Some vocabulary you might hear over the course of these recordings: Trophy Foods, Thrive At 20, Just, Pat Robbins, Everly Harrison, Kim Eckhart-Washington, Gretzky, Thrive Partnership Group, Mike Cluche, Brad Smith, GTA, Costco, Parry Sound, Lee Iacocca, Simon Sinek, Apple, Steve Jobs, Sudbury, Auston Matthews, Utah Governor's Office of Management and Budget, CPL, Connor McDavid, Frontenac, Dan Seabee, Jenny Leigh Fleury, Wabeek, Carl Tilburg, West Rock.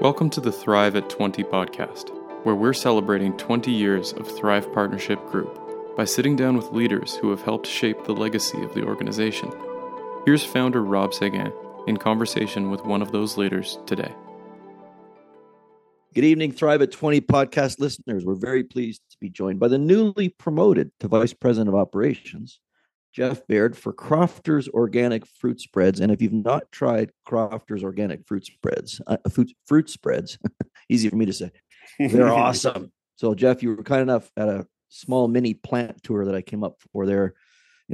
Welcome to the Thrive at 20 podcast, where we're celebrating 20 years of Thrive Partnership Group by sitting down with leaders who have helped shape the legacy of the organization. Here's founder Rob Seguin in conversation with one of those leaders today. Good evening, Thrive at 20 podcast listeners. We're very pleased to be joined by the newly promoted to Vice President of Operations, Jeff Baird, for Crofters Organic Fruit Spreads. And if you've not tried Crofters Organic Fruit Spreads, fruit spreads, easy for me to say, they're awesome. So, Jeff, you were kind enough at a small mini plant tour that I came up for there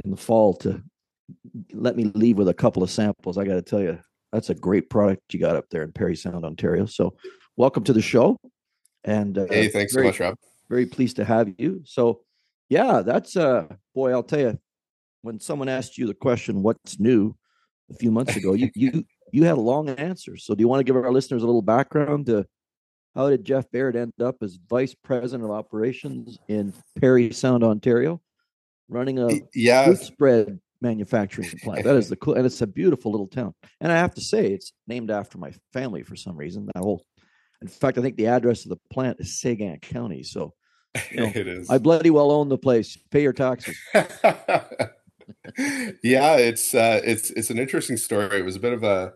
in the fall to let me leave with a couple of samples. I got to tell you, that's a great product you got up there in Parry Sound, Ontario. So welcome to the show. And hey, thanks so much, Rob. Very pleased to have you. So, yeah, that's, boy, I'll tell you, when someone asked you the question, what's new, a few months ago, you had a long answer. So do you want to give our listeners a little background to how did Jeff Baird end up as Vice President of Operations in Parry Sound, Ontario, running a fruit spread manufacturing plant? That is the cool, and it's a beautiful little town. And I have to say, it's named after my family for some reason. In fact, I think the address of the plant is Seguin County. So it is. I bloody well own the place. Pay your taxes. Yeah, it's an interesting story. It was a bit of a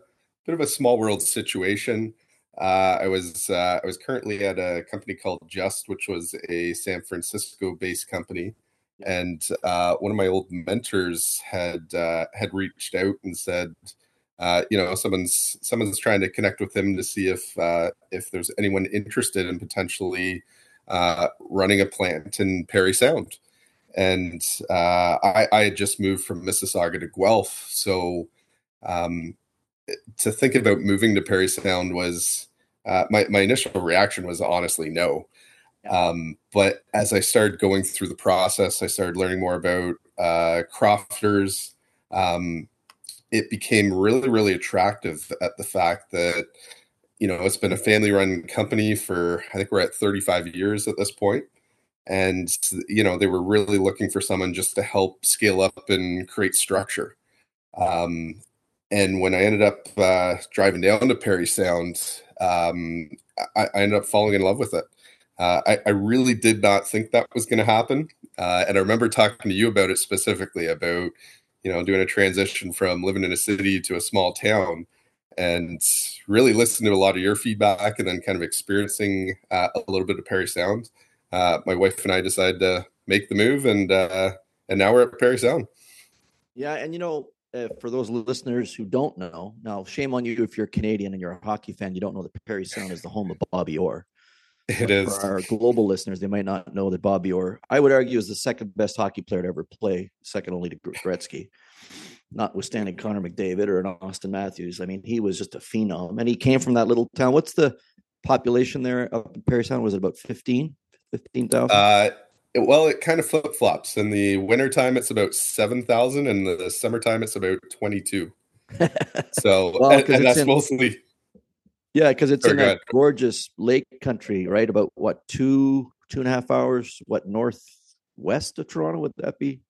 small world situation. I was currently at a company called Just, which was a San Francisco-based company, and one of my old mentors had reached out and said, someone's trying to connect with him to see if there's anyone interested in potentially running a plant in Parry Sound. And I had just moved from Mississauga to Guelph, so to think about moving to Parry Sound was my initial reaction was honestly no. But as I started going through the process, I started learning more about Crofters. It became really, really attractive at the fact that, you know, it's been a family-run company for, I think we're at 35 years at this point. And, you know, they were really looking for someone just to help scale up and create structure. And when I ended up driving down to Parry Sound, I ended up falling in love with it. I really did not think that was going to happen. And I remember talking to you about it specifically, about, you know, doing a transition from living in a city to a small town, and really listening to a lot of your feedback and then kind of experiencing a little bit of Parry Sound. My wife and I decided to make the move, and now we're at Parry Sound. Yeah, and you know, for those listeners who don't know, now shame on you if you're Canadian and you're a hockey fan, you don't know that Parry Sound is the home of Bobby Orr. It is. For our global listeners, they might not know that Bobby Orr, I would argue, is the second best hockey player to ever play, second only to Gretzky, notwithstanding Connor McDavid or an Auston Matthews. I mean, he was just a phenom, and he came from that little town. What's the population there up in Parry Sound? Was it about 15,000? Well, it kind of flip-flops. In the wintertime, it's about 7,000. In the summertime, it's about 22. So, well, and that's in, mostly... Yeah, because it's in a gorgeous lake country, right? About, what, two and a half hours, northwest of Toronto? Would that be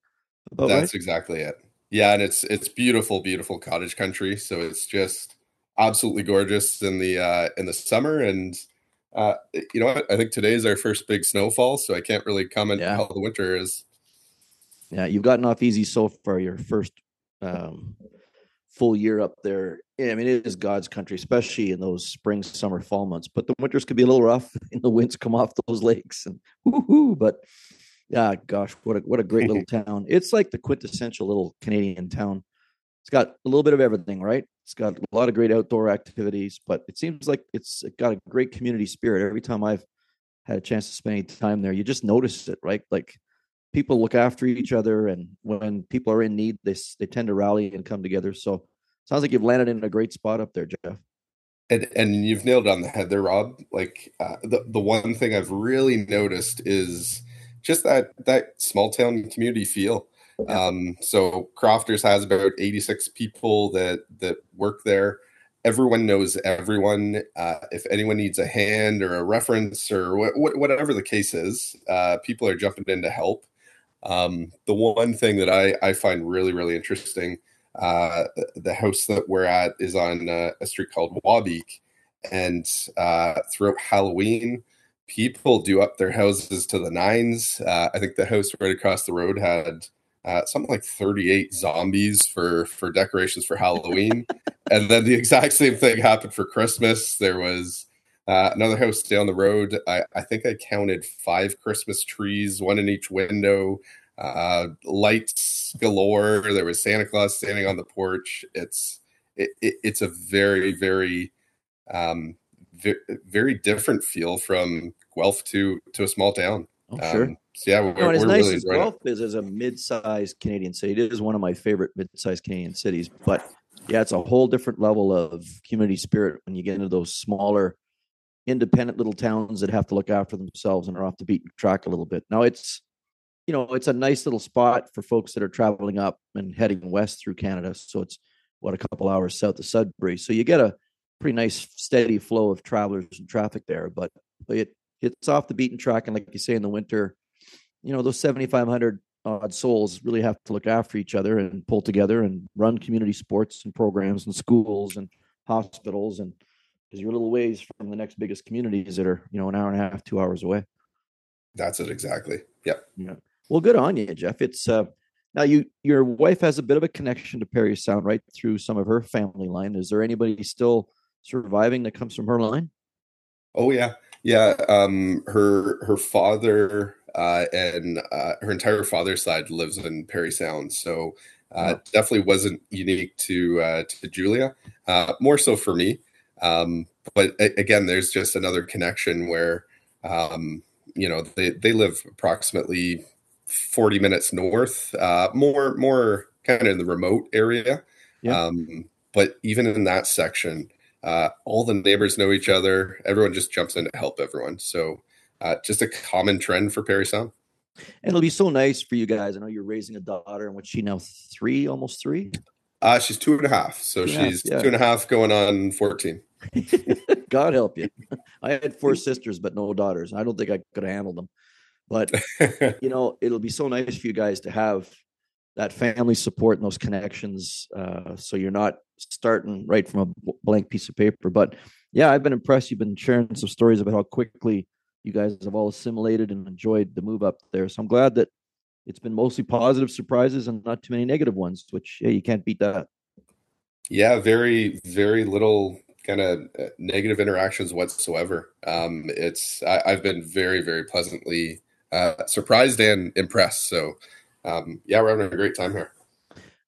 about right? That's exactly it. Yeah, and it's beautiful, beautiful cottage country. So it's just absolutely gorgeous in the summer, and... you know what? I think today is our first big snowfall, so I can't really comment on how the winter is. Yeah, you've gotten off easy so far. Your first full year up there. I mean, it is God's country, especially in those spring, summer, fall months. But the winters could be a little rough, and the winds come off those lakes. And woo-hoo, but yeah, gosh, what a great little town! It's like the quintessential little Canadian town. It's got a little bit of everything, right? It's got a lot of great outdoor activities, but it seems like it's got a great community spirit. Every time I've had a chance to spend any time there, you just notice it, right? Like, people look after each other, and when people are in need, they tend to rally and come together. So sounds like you've landed in a great spot up there, Jeff. And you've nailed it on the head there, Rob. Like, the one thing I've really noticed is just that small town community feel. So Crofters has about 86 people that work there. Everyone knows everyone. If anyone needs a hand or a reference or whatever the case is, people are jumping in to help. The one thing that I find really, really interesting, the house that we're at is on a street called Wabeek, And throughout Halloween, people do up their houses to the nines. I think the house right across the road had something like 38 zombies for decorations for Halloween. And then the exact same thing happened for Christmas. There was another house down the road. I think I counted 5 Christmas trees, one in each window, lights galore. There was Santa Claus standing on the porch. It's a very, very, very different feel from Guelph to a small town. Oh, sure. So yeah, we're as nice really as Guelph is a mid-sized Canadian city. It is one of my favorite mid-sized Canadian cities. But yeah, it's a whole different level of community spirit when you get into those smaller, independent little towns that have to look after themselves and are off the beaten track a little bit. Now it's a nice little spot for folks that are traveling up and heading west through Canada. So it's a couple hours south of Sudbury. So you get a pretty nice steady flow of travelers and traffic there, but it's off the beaten track. And like you say, in the winter, those 7,500 odd souls really have to look after each other and pull together and run community sports and programs and schools and hospitals, and because you're a little ways from the next biggest communities that are, an hour and a half, 2 hours away. That's it. Exactly. Yep. Yeah. Well, good on you, Jeff. It's now your wife has a bit of a connection to Parry Sound, right, through some of her family line. Is there anybody still surviving that comes from her line? Oh yeah. Yeah. Her father and her entire father's side lives in Parry Sound. So definitely wasn't unique to Julia, more so for me. But again, there's just another connection where, they live approximately 40 minutes north, more kind of in the remote area. Yeah. But even in that section, all the neighbors know each other. Everyone just jumps in to help everyone. So just a common trend for Parry Sound. And it'll be so nice for you guys. I know you're raising a daughter, and what's she now, almost three? She's 2.5. So she's 2.5 going on 14. God help you. I had 4 sisters, but no daughters. I don't think I could have handled them. But, it'll be so nice for you guys to have that family support and those connections. So you're not starting right from a blank piece of paper. But, yeah, I've been impressed. You've been sharing some stories about how quickly you guys have all assimilated and enjoyed the move up there. So I'm glad that it's been mostly positive surprises and not too many negative ones, which you can't beat that. Yeah, very, very little kind of negative interactions whatsoever. I've been very, very pleasantly surprised and impressed. So we're having a great time here.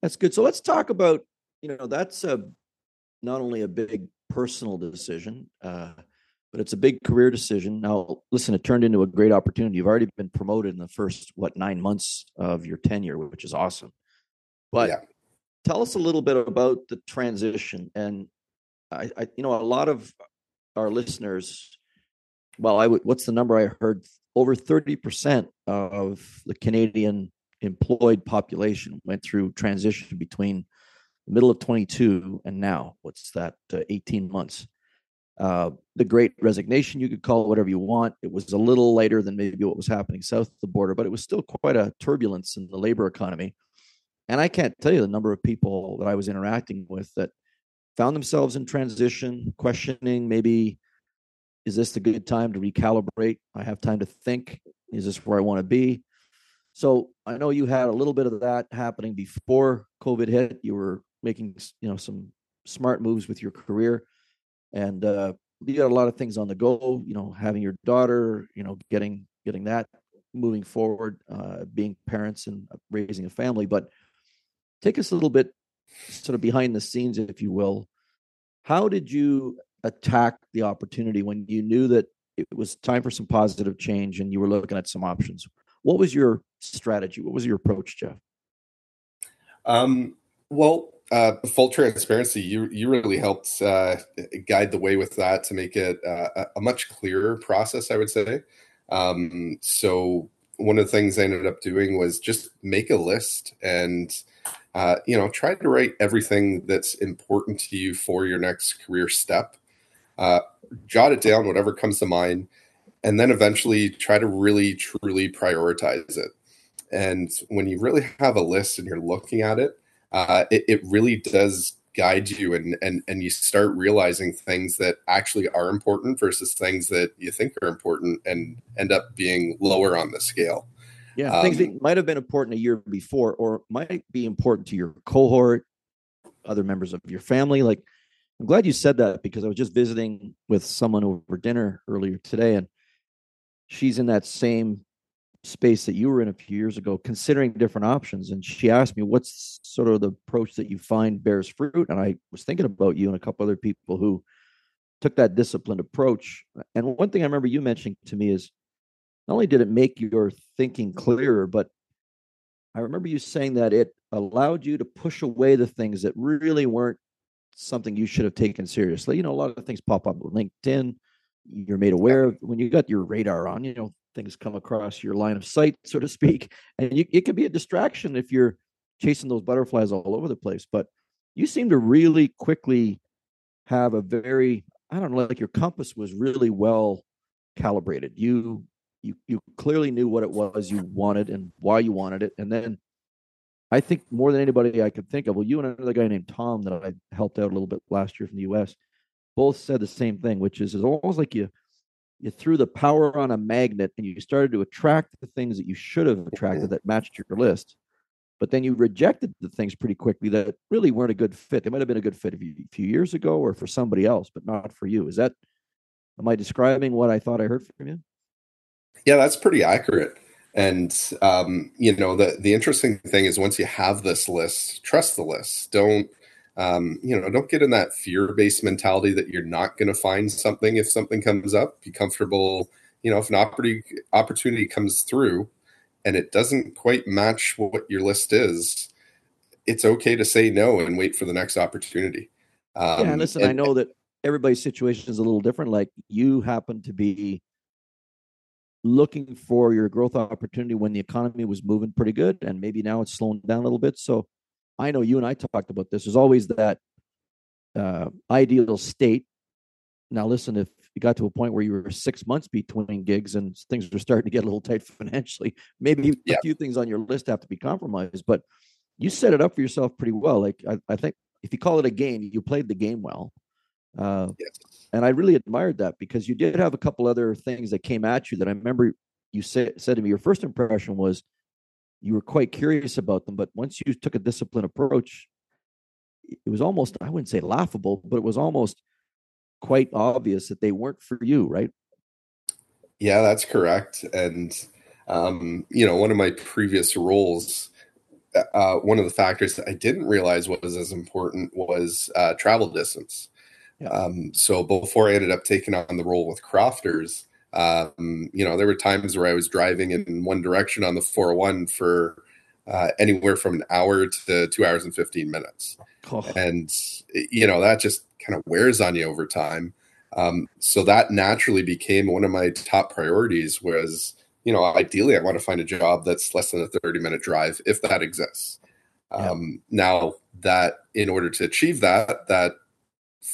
That's good. So let's talk about, that's not only a big personal decision, but it's a big career decision. Now, listen, it turned into a great opportunity. You've already been promoted in the first, 9 months of your tenure, which is awesome. But Tell us a little bit about the transition. And, I a lot of our listeners, what's the number I heard? Over 30% of the Canadian employed population went through transition between the middle of 22 and now. What's that, 18 months? The Great Resignation, you could call it whatever you want. It was a little later than maybe what was happening south of the border, but it was still quite a turbulence in the labor economy. And I can't tell you the number of people that I was interacting with that found themselves in transition, questioning, maybe, is this the good time to recalibrate? I have time to think. Is this where I want to be? So I know you had a little bit of that happening before COVID hit. You were making, some smart moves with your career. And you got a lot of things on the go, having your daughter, getting that moving forward, being parents and raising a family. But take us a little bit sort of behind the scenes, if you will. How did you attack the opportunity when you knew that it was time for some positive change and you were looking at some options? What was your strategy? What was your approach, Jeff? Full transparency, you really helped guide the way with that to make it a much clearer process, I would say. So one of the things I ended up doing was just make a list and, try to write everything that's important to you for your next career step. Jot it down, whatever comes to mind, and then eventually try to really, truly prioritize it. And when you really have a list and you're looking at it, it really does guide you, and you start realizing things that actually are important versus things that you think are important and end up being lower on the scale. Yeah, things that might have been important a year before, or might be important to your cohort, other members of your family. Like, I'm glad you said that, because I was just visiting with someone over dinner earlier today, and she's in that same space that you were in a few years ago, considering different options. And she asked me, what's sort of the approach that you find bears fruit? And I was thinking about you and a couple other people who took that disciplined approach. And one thing I remember you mentioning to me is, not only did it make your thinking clearer, but I remember you saying that it allowed you to push away the things that really weren't something you should have taken seriously. You know, a lot of things pop up on LinkedIn. You're made aware of when you got your radar on, you know, things come across your line of sight, so to speak. And it can be a distraction if you're chasing those butterflies all over the place. But you seem to really quickly have a very, I don't know, like your compass was really well calibrated. You clearly knew what it was you wanted and why you wanted it. And then I think more than anybody I could think of, well, you and another guy named Tom that I helped out a little bit last year from the US, both said the same thing, which is it's almost like you threw the power on a magnet and you started to attract the things that you should have attracted that matched your list. But then you rejected the things pretty quickly that really weren't a good fit. They might have been a good fit a few years ago or for somebody else, but not for you. Am I describing what I thought I heard from you? Yeah, that's pretty accurate. And, you know, the interesting thing is once you have this list, trust the list. Don't get in that fear-based mentality that you're not going to find something. If something comes up, be comfortable. You know, if an opportunity comes through and it doesn't quite match what your list is, it's okay to say no and wait for the next opportunity. Yeah, listen, I know that everybody's situation is a little different. Like, you happen to be looking for your growth opportunity when the economy was moving pretty good, and maybe now it's slowing down a little bit. So I know you and I talked about this. There's always that ideal state. Now, listen, if you got to a point where you were 6 months between gigs and things were starting to get a little tight financially, maybe a few things on your list have to be compromised. But you set it up for yourself pretty well. Like, I think if you call it a game, you played the game well. And I really admired that, because you did have a couple other things that came at you that I remember you said to me, your first impression was you were quite curious about them. But once you took a disciplined approach, it was almost, I wouldn't say laughable, but it was almost quite obvious that they weren't for you, right? Yeah, that's correct. And, you know, one of my previous roles, one of the factors that I didn't realize was as important was travel distance. So before I ended up taking on the role with Crofters, you know, there were times where I was driving in one direction on the 401 for anywhere from an hour to 2 hours and 15 minutes. Oh. And, you know, that just kind of wears on you over time. So that naturally became one of my top priorities was, you know, ideally I want to find a job that's less than a 30-minute drive if that exists. Yeah. Now that in order to achieve that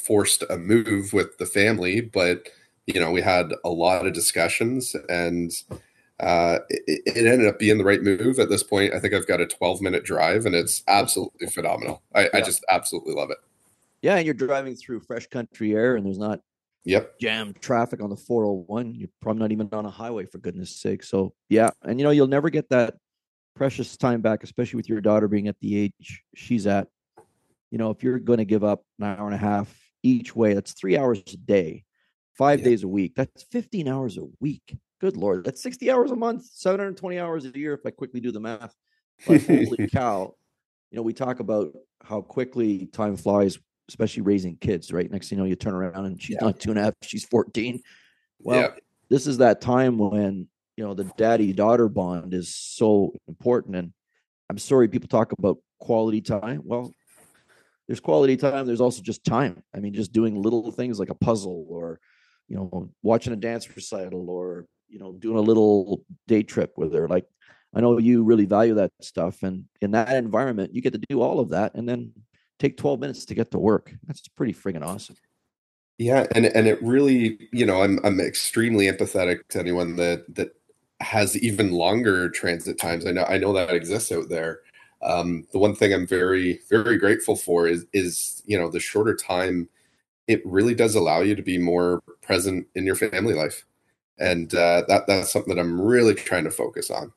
forced a move with the family, but you know, we had a lot of discussions, and it ended up being the right move. At this point, I think I've got a 12-minute drive, and it's absolutely phenomenal. I just absolutely love it. Yeah, and you're driving through fresh country air, and there's not jammed traffic on the 401. You're probably not even on a highway, for goodness sake. So yeah, and you know, you'll never get that precious time back, especially with your daughter being at the age she's at. You know, if you're going to give up an hour and a half each way, that's 3 hours a day, five days a week. That's 15 hours a week. Good Lord. That's 60 hours a month, 720 hours a year, if I quickly do the math. But holy cow. You know, we talk about how quickly time flies, especially raising kids, right? Next thing you know, you turn around and she's not 2.5, she's 14. Well, this is that time when, you know, the daddy-daughter bond is so important. And I'm sorry, people talk about quality time. Well, there's quality time. There's also just time. I mean, just doing little things like a puzzle, or, you know, watching a dance recital, or, you know, doing a little day trip with her. Like, I know you really value that stuff. And in that environment, you get to do all of that and then take 12 minutes to get to work. That's pretty friggin' awesome. Yeah. And it really, you know, I'm extremely empathetic to anyone that has even longer transit times. I know that exists out there. The one thing I'm very, very grateful for is, you know, the shorter time, it really does allow you to be more present in your family life. And that's something that I'm really trying to focus on.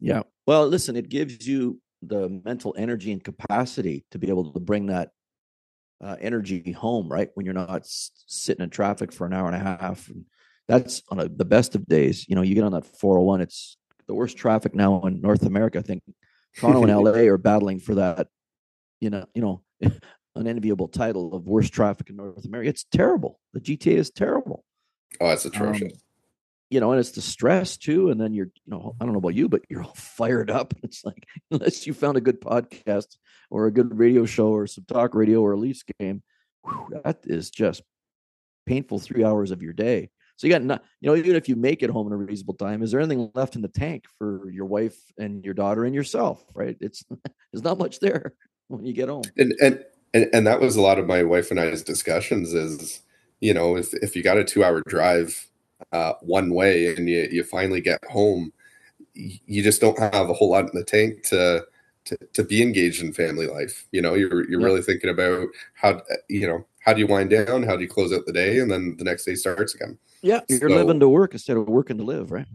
Yeah. Well, listen, it gives you the mental energy and capacity to be able to bring that energy home, right? When you're not sitting in traffic for an hour and a half. And that's on the best of days. You know, you get on that 401, it's the worst traffic now in North America. I think Toronto and LA are battling for that, you know, unenviable title of worst traffic in North America. It's terrible. The GTA is terrible. Oh, it's atrocious. You know, and it's the stress too. And then you're, you know, I don't know about you, but you're all fired up. It's like, unless you found a good podcast or a good radio show or some talk radio or a Leafs game, that is just painful 3 hours of your day. So you got, not, you know, even if you make it home in a reasonable time, is there anything left in the tank for your wife and your daughter and yourself, right? There's not much there when you get home. And that was a lot of my wife and I's discussions is, you know, if you got a 2 hour drive one way and you finally get home, you just don't have a whole lot in the tank to be engaged in family life. You know, you're really thinking about how do you wind down? How do you close out the day? And then the next day starts again. Yeah. You're living to work instead of working to live, right?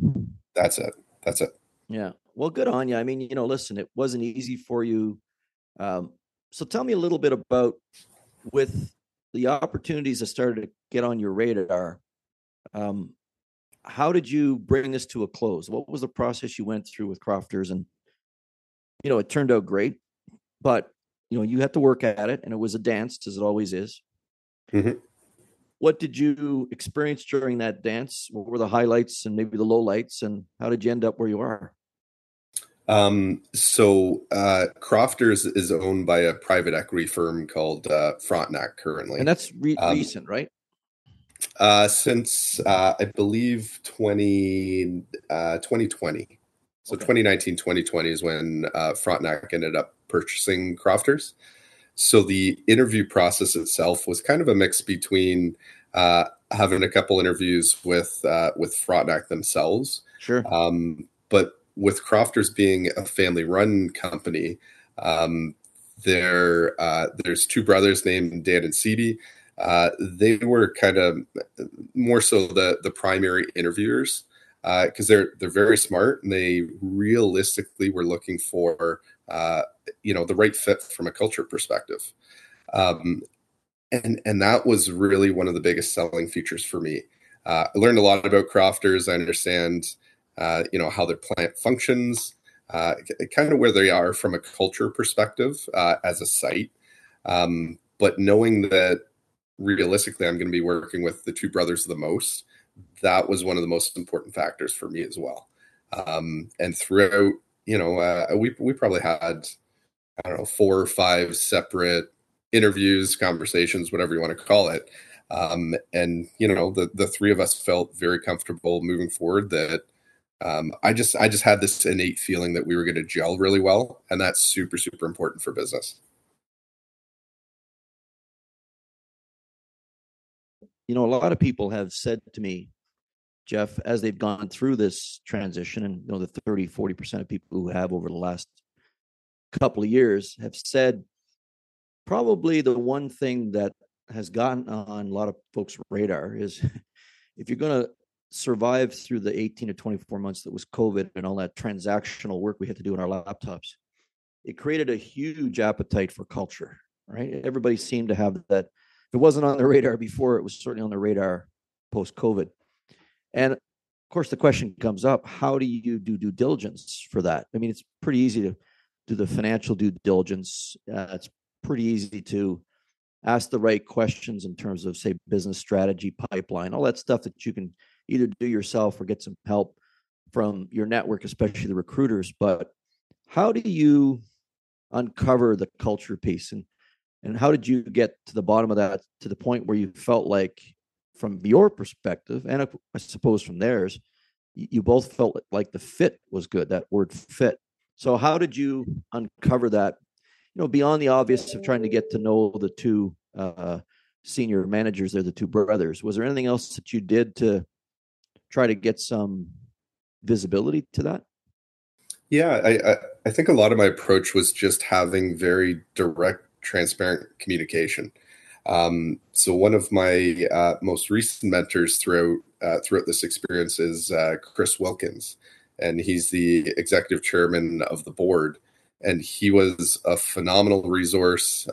That's it. Yeah. Well, good on you. I mean, you know, listen, it wasn't easy for you. So tell me a little bit about with the opportunities that started to get on your radar. How did you bring this to a close? What was the process you went through with Crofters? And, you know, it turned out great, but you know, you had to work at it and it was a dance as it always is. Mm-hmm. What did you experience during that dance? What were the highlights and maybe the lowlights, and how did you end up where you are? So Crofters is owned by a private equity firm called Frontenac currently. And that's recent, right? Since, I believe 2020. So okay. 2019, 2020 is when Frontenac ended up purchasing Crofters. So the interview process itself was kind of a mix between having a couple interviews with Frontenac themselves. Sure. But with Crofters being a family-run company, there's two brothers named Dan and Sebi. They were kind of more so the primary interviewers because they're very smart and they realistically were looking for the right fit from a culture perspective. And that was really one of the biggest selling features for me. I learned a lot about Crofters. I understand, how their plant functions, kind of where they are from a culture perspective, as a site. But knowing that realistically I'm going to be working with the two brothers the most, that was one of the most important factors for me as well. And throughout, we probably had, 4 or 5 separate interviews, conversations, whatever you want to call it. The three of us felt very comfortable moving forward that I just had this innate feeling that we were going to gel really well. And that's super, super important for business. You know, a lot of people have said to me, Jeff, as they've gone through this transition, and the 30, 40% of people who have over the last couple of years have said probably the one thing that has gotten on a lot of folks' radar is if you're going to survive through the 18 to 24 months that was COVID and all that transactional work we had to do on our laptops, it created a huge appetite for culture, right? Everybody seemed to have that. If it wasn't on the radar before, it was certainly on the radar post-COVID. And of course, the question comes up, how do you do due diligence for that? I mean, it's pretty easy to do the financial due diligence. It's pretty easy to ask the right questions in terms of, say, business strategy, pipeline, all that stuff that you can either do yourself or get some help from your network, especially the recruiters. But how do you uncover the culture piece? And how did you get to the bottom of that, to the point where you felt like, from your perspective, and I suppose from theirs, you both felt like the fit was good, that word fit. So how did you uncover that, beyond the obvious of trying to get to know the two senior managers there, the two brothers? Was there anything else that you did to try to get some visibility to that? Yeah, I think a lot of my approach was just having very direct, transparent communication. So one of my most recent mentors throughout this experience is Chris Wilkins, and he's the executive chairman of the board. And he was a phenomenal resource.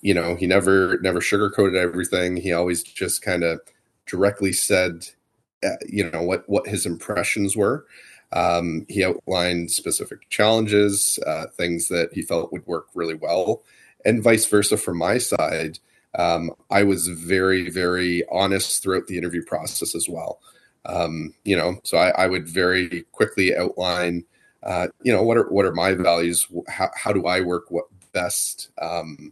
You know, he never sugarcoated everything. He always just kind of directly said, you know, what his impressions were. He outlined specific challenges, things that he felt would work really well, and vice versa from my side. I was very, very honest throughout the interview process as well. You know, so I would very quickly outline, you know, what are my values? How do I work? What best? You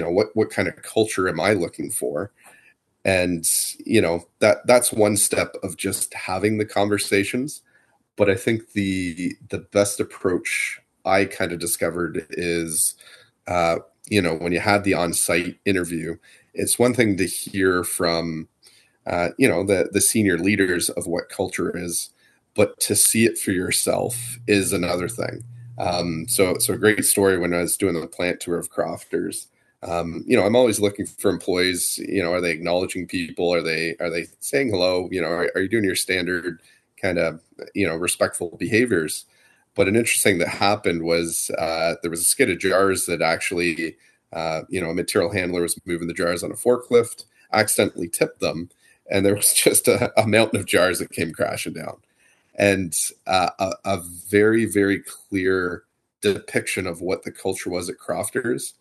know, what kind of culture am I looking for? And, you know, that's one step of just having the conversations. But I think the best approach I kind of discovered is, you know, when you had the on-site interview, it's one thing to hear from, you know, the senior leaders of what culture is, but to see it for yourself is another thing. So a great story when I was doing the plant tour of Crofters. You know, I'm always looking for employees, you know, are they acknowledging people? Are they saying hello? You know, are you doing your standard kind of, you know, respectful behaviors? But an interesting thing that happened was, there was a skid of jars that actually, you know, a material handler was moving the jars on a forklift, accidentally tipped them. And there was just a mountain of jars that came crashing down, and, a very, very clear depiction of what the culture was at Crofters.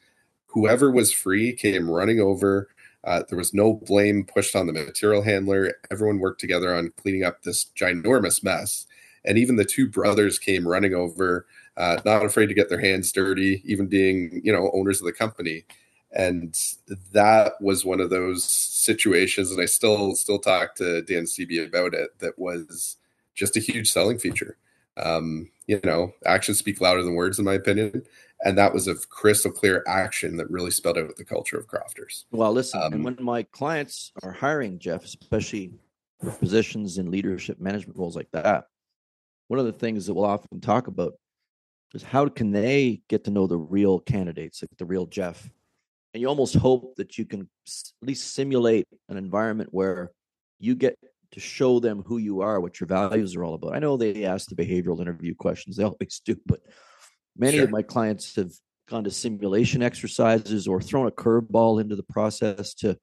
Whoever was free came running over. There was no blame pushed on the material handler. Everyone worked together on cleaning up this ginormous mess. And even the two brothers came running over, not afraid to get their hands dirty, even being, you know, owners of the company. And that was one of those situations, and I still talk to Dan Seabee about it, that was just a huge selling feature. You know, actions speak louder than words, in my opinion. And that was a crystal clear action that really spelled out the culture of Crofters. Well, listen, and when my clients are hiring, Jeff, especially for positions in leadership management roles like that, one of the things that we'll often talk about is how can they get to know the real candidates, like the real Jeff. And you almost hope that you can at least simulate an environment where you get to show them who you are, what your values are all about. I know they ask the behavioral interview questions. They always do, but many of my clients have gone to simulation exercises or thrown a curveball into the process to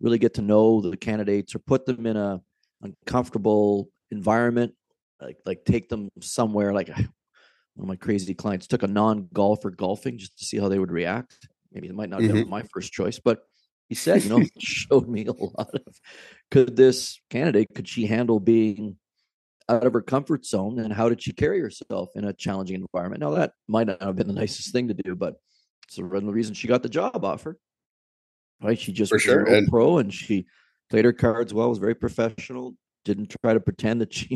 really get to know the candidates or put them in a uncomfortable environment, like take them somewhere. Like one of my crazy clients took a non-golfer golfing just to see how they would react. Maybe it might not be my first choice, but he said, you know, showed me a lot of, could she handle being out of her comfort zone, and how did she carry herself in a challenging environment? Now that might not have been the nicest thing to do, but it's the reason she got the job offer, right? She just was a pro, and she played her cards well, was very professional, didn't try to pretend that she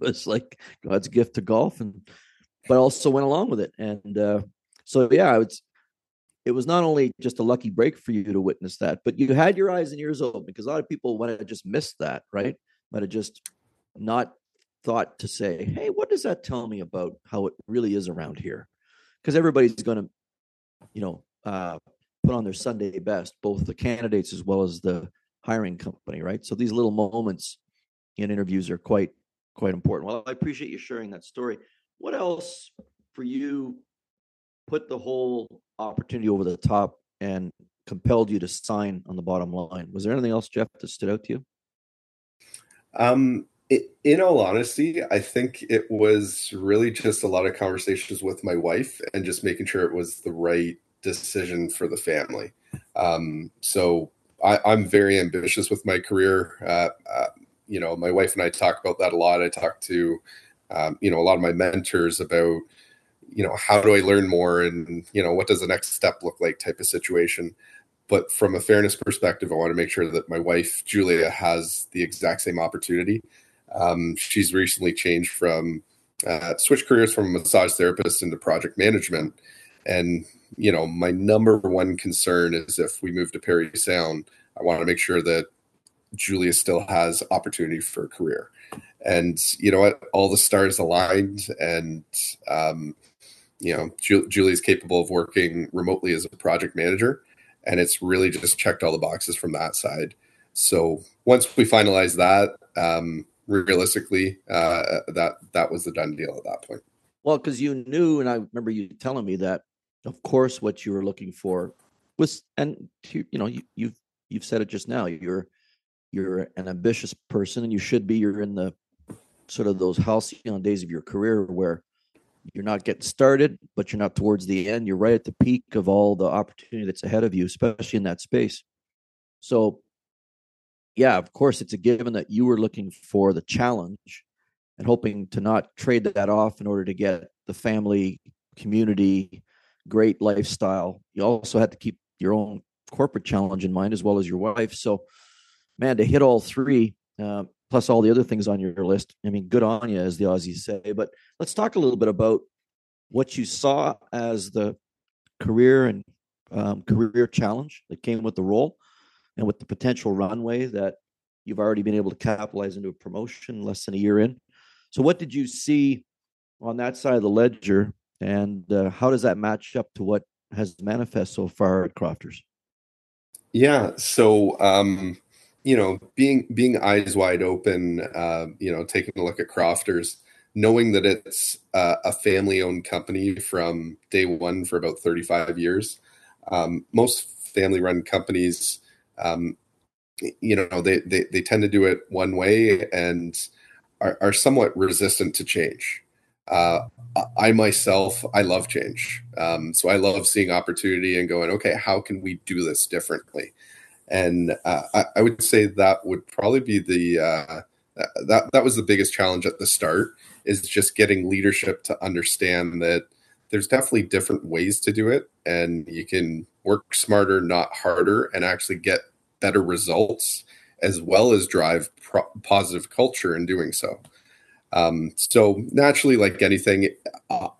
was like God's gift to golf, but also went along with it. And so, yeah, it was not only just a lucky break for you to witness that, but you had your eyes and ears open, because a lot of people might have just missed that, right? Might have just not thought to say, hey, what does that tell me about how it really is around here? Because everybody's going to, you know, put on their Sunday best, both the candidates as well as the hiring company, right? So these little moments in interviews are quite important. Well, I appreciate you sharing that story. What else for you put the whole opportunity over the top and compelled you to sign on the bottom line? Was there anything else, Jeff, that stood out to you? In all honesty, I think it was really just a lot of conversations with my wife and just making sure it was the right decision for the family. So I'm very ambitious with my career. You know, my wife and I talk about that a lot. I talk to, you know, a lot of my mentors about, you know, how do I learn more, and, you know, what does the next step look like type of situation. But from a fairness perspective, I want to make sure that my wife, Julia, has the exact same opportunity. She's recently changed from, switched careers from a massage therapist into project management. And, you know, my number one concern is if we move to Parry Sound, I want to make sure that Julia still has opportunity for a career. And you know what? All the stars aligned, and you know, Julie's capable of working remotely as a project manager, and it's really just checked all the boxes from that side. So once we finalized that, realistically, that was the done deal at that point. Well, because you knew, and I remember you telling me that, of course, what you were looking for was, and you've said it just now. You're an ambitious person, and you should be. You're in the sort of those halcyon days of your career where you're not getting started, but you're not towards the end. You're right at the peak of all the opportunity that's ahead of you, especially in that space. So, yeah, of course, it's a given that you were looking for the challenge and hoping to not trade that off in order to get the family, community, great lifestyle. You also had to keep your own corporate challenge in mind as well as your wife. So, man, to hit all three, plus all the other things on your list, I mean, good on you, as the Aussies say. But let's talk a little bit about what you saw as the career and career challenge that came with the role and with the potential runway that you've already been able to capitalize into a promotion less than a year in. So what did you see on that side of the ledger, and how does that match up to what has manifest so far at Crofters? Yeah, so you know, being eyes wide open, you know, taking a look at Crofters, knowing that it's a family-owned company from day one for about 35 years. Most family-run companies, you know, they tend to do it one way and are somewhat resistant to change. I myself, I love change. So I love seeing opportunity and going, okay, how can we do this differently? And I would say that would probably be the that was the biggest challenge at the start, is just getting leadership to understand that there's definitely different ways to do it, and you can work smarter, not harder, and actually get better results as well as drive positive culture in doing so. So naturally, like anything,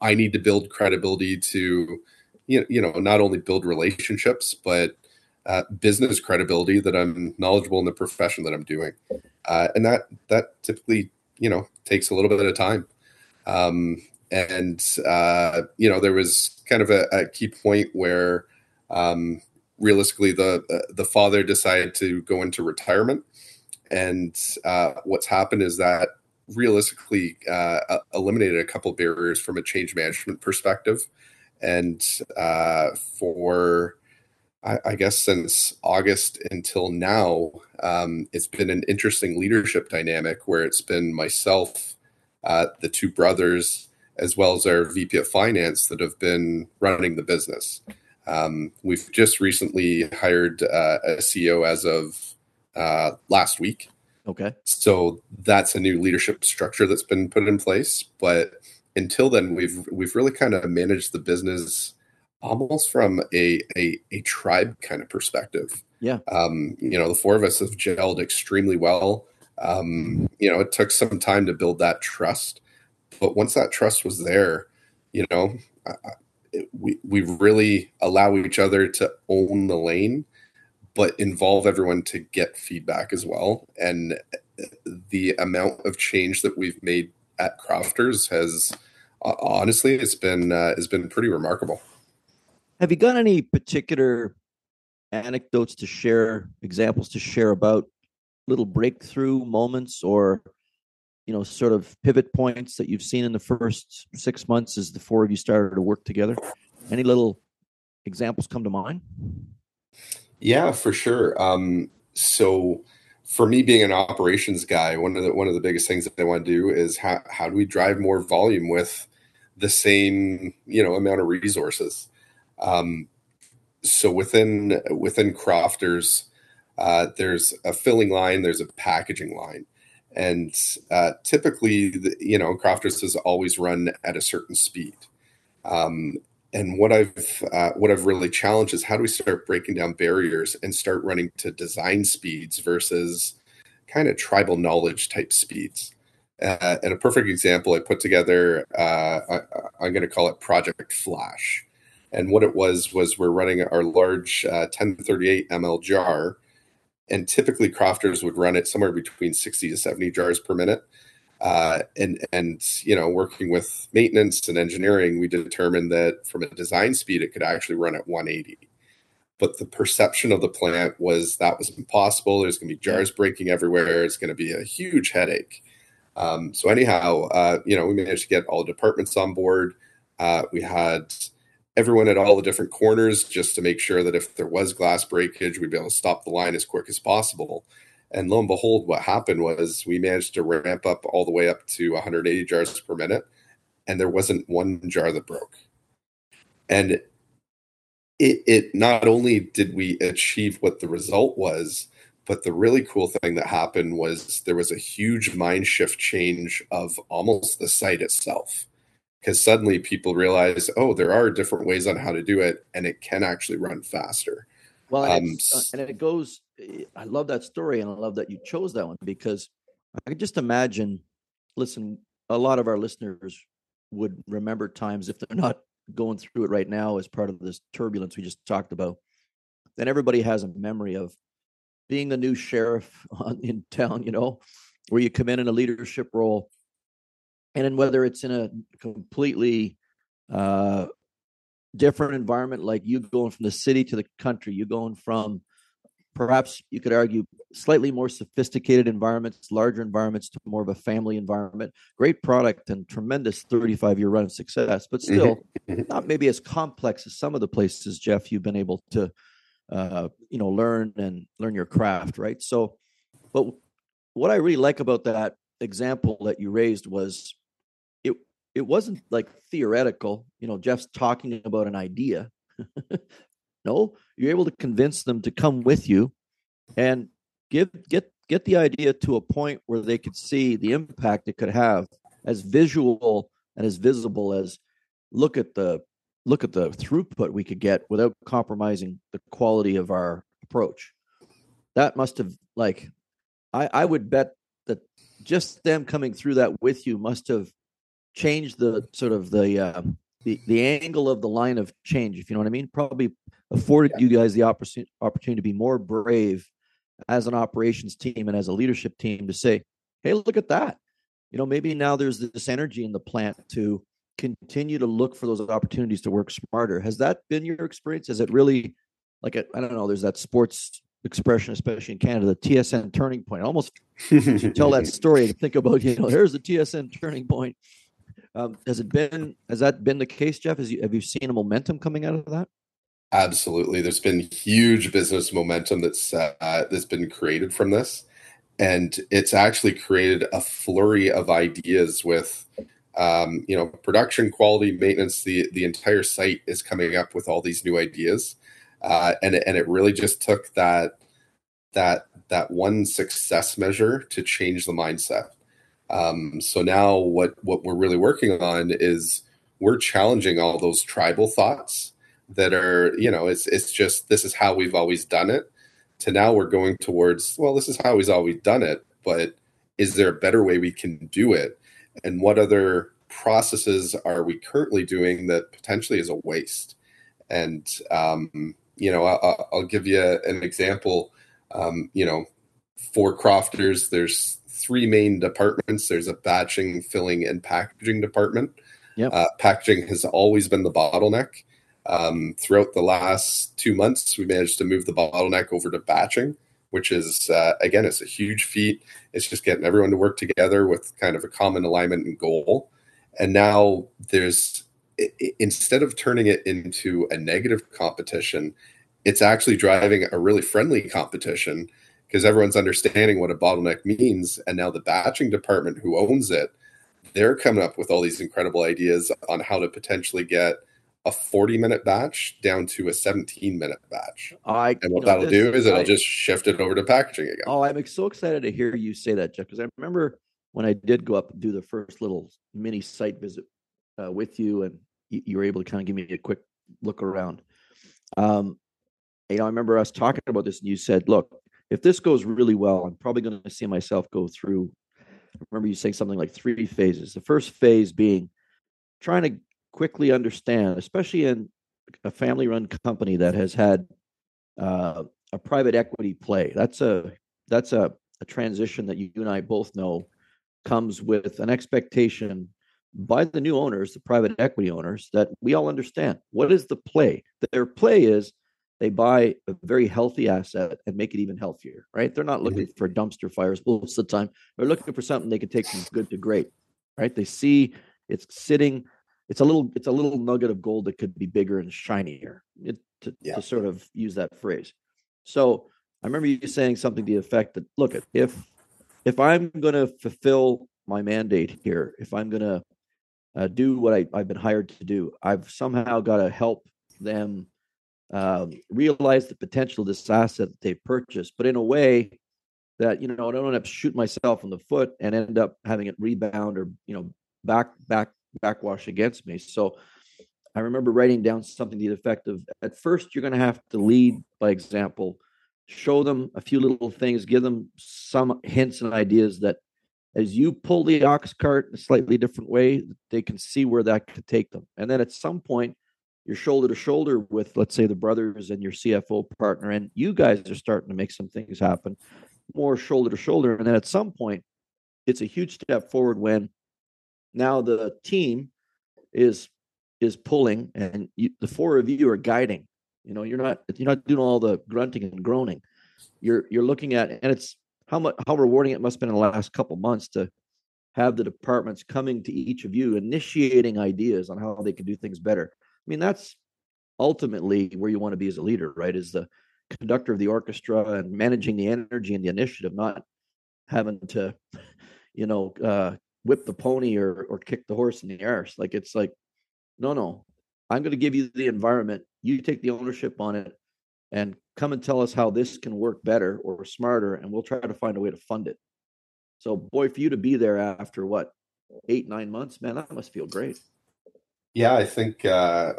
I need to build credibility to you know not only build relationships but business credibility that I'm knowledgeable in the profession that I'm doing. And that typically, you know, takes a little bit of time. You know, there was kind of a key point where realistically the father decided to go into retirement. And what's happened is that realistically eliminated a couple of barriers from a change management perspective. And for I guess since August until now, it's been an interesting leadership dynamic where it's been myself, the two brothers, as well as our VP of Finance that have been running the business. We've just recently hired a CEO as of last week. Okay. So that's a new leadership structure that's been put in place. But until then, we've really kind of managed the business almost from a tribe kind of perspective. Yeah. You know, the four of us have gelled extremely well. You know, it took some time to build that trust, but once that trust was there, you know, we really allow each other to own the lane, but involve everyone to get feedback as well. And the amount of change that we've made at Crofters has honestly, it's been pretty remarkable. Have you got any particular anecdotes to share, examples to share about little breakthrough moments or, you know, sort of pivot points that you've seen in the first 6 months as the four of you started to work together? Any little examples come to mind? Yeah, for sure. So for me being an operations guy, one of the biggest things that I want to do is how do we drive more volume with the same, you know, amount of resources? So within Crofters, there's a filling line, there's a packaging line, and typically, you know, Crofters has always run at a certain speed. And what I've really challenged is how do we start breaking down barriers and start running to design speeds versus kind of tribal knowledge type speeds. And a perfect example I put together, I'm going to call it Project Flash. And what it was we're running our large 1038 ml jar And typically Crofters would run it somewhere between 60 to 70 jars per minute. And working with maintenance and engineering, we determined that from a design speed, it could actually run at 180. But the perception of the plant was that was impossible. There's going to be jars breaking everywhere. It's going to be a huge headache. So we managed to get all departments on board. We had everyone at all the different corners just to make sure that if there was glass breakage, we'd be able to stop the line as quick as possible. And lo and behold, what happened was we managed to ramp up all the way up to 180 jars per minute. And there wasn't one jar that broke. And it not only did we achieve what the result was, but the really cool thing that happened was there was a huge mind shift change of almost the site itself, because suddenly people realize, oh, there are different ways on how to do it, and it can actually run faster. Well, I love that story, and I love that you chose that one, because I can just imagine, listen, a lot of our listeners would remember times, if they're not going through it right now as part of this turbulence we just talked about, then everybody has a memory of being the new sheriff in town, where you come in a leadership role. And then whether it's in a completely different environment, like you going from the city to the country, you going from perhaps you could argue slightly more sophisticated environments, larger environments, to more of a family environment, great product and tremendous 35-year run of success, but still not maybe as complex as some of the places, Jeff, you've been able to, learn your craft, right? So, but what I really like about that example that you raised was it wasn't like theoretical, Jeff's talking about an idea. No, you're able to convince them to come with you and get the idea to a point where they could see the impact it could have, as visual and as visible as look at the throughput we could get without compromising the quality of our approach. That must have, like, I would bet that just them coming through that with you must have changed the sort of the angle of the line of change, if you know what I mean. Probably afforded you guys the opportunity to be more brave as an operations team and as a leadership team to say, hey, look at that. Maybe now there's this energy in the plant to continue to look for those opportunities to work smarter. Has that been your experience? Is it really like, there's that sports expression, especially in Canada, the TSN turning point. Almost you tell that story and think about, here's the TSN turning point. Has that been the case, Jeff? Have you seen a momentum coming out of that? Absolutely. There's been huge business momentum that's been created from this. And it's actually created a flurry of ideas with, production, quality, maintenance. The entire site is coming up with all these new ideas. And it really just took that one success measure to change the mindset. So now what we're really working on is we're challenging all those tribal thoughts that are, it's just, this is how we've always done it, to now we're going towards, well, this is how he's always done it, but is there a better way we can do it? And what other processes are we currently doing that potentially is a waste? And, I'll give you an example. For Crofters, there's three main departments. There's a batching, filling, and packaging department. Yep. Packaging has always been the bottleneck. Throughout the last 2 months, we managed to move the bottleneck over to batching, which is, again, it's a huge feat. It's just getting everyone to work together with kind of a common alignment and goal. And now instead of turning it into a negative competition, it's actually driving a really friendly competition, because everyone's understanding what a bottleneck means. And now the batching department, who owns it, they're coming up with all these incredible ideas on how to potentially get a 40-minute batch down to a 17-minute batch. It'll just shift it over to packaging again. Oh, I'm so excited to hear you say that, Jeff, because I remember when I did go up and do the first little mini site visit with you, and you were able to kind of give me a quick look around. I remember us talking about this, and you said, look, if this goes really well, I'm probably going to see myself go through, I remember you saying something like 3 phases. The first phase being trying to quickly understand, especially in a family-run company that has had a private equity play. That's a transition that you and I both know comes with an expectation by the new owners, the private equity owners, that we all understand. What is the play? Their play is they buy a very healthy asset and make it even healthier, right? They're not looking for dumpster fires most of the time. They're looking for something they can take from good to great, right? They see it's sitting, it's a little nugget of gold that could be bigger and shinier, to sort of use that phrase. So I remember you saying something to the effect that, look, if I'm going to fulfill my mandate here, if I'm going to do what I've been hired to do, I've somehow got to help them realize the potential of this asset that they purchased, but in a way that, you know, I don't end up shoot myself in the foot and end up having it rebound or, you know, backwash against me. So I remember writing down something to the effect of, at first, you're going to have to lead by example. Show them a few little things, give them some hints and ideas that as you pull the ox cart in a slightly different way, they can see where that could take them. And then at some point, you're shoulder to shoulder with, let's say, the brothers and your CFO partner, and you guys are starting to make some things happen more shoulder to shoulder. And then at some point, it's a huge step forward when now the team is pulling and the four of you are guiding. You know, you're not doing all the grunting and groaning. You're looking at, and it's how rewarding it must have been in the last couple months to have the departments coming to each of you, initiating ideas on how they can do things better. I mean, that's ultimately where you want to be as a leader, right? Is the conductor of the orchestra and managing the energy and the initiative, not having to, you know, whip the pony or kick the horse in the arse. Like, it's like, no, I'm going to give you the environment. You take the ownership on it and come and tell us how this can work better or smarter, and we'll try to find a way to fund it. So, boy, for you to be there after, 8-9 months, man, that must feel great. Yeah, I think I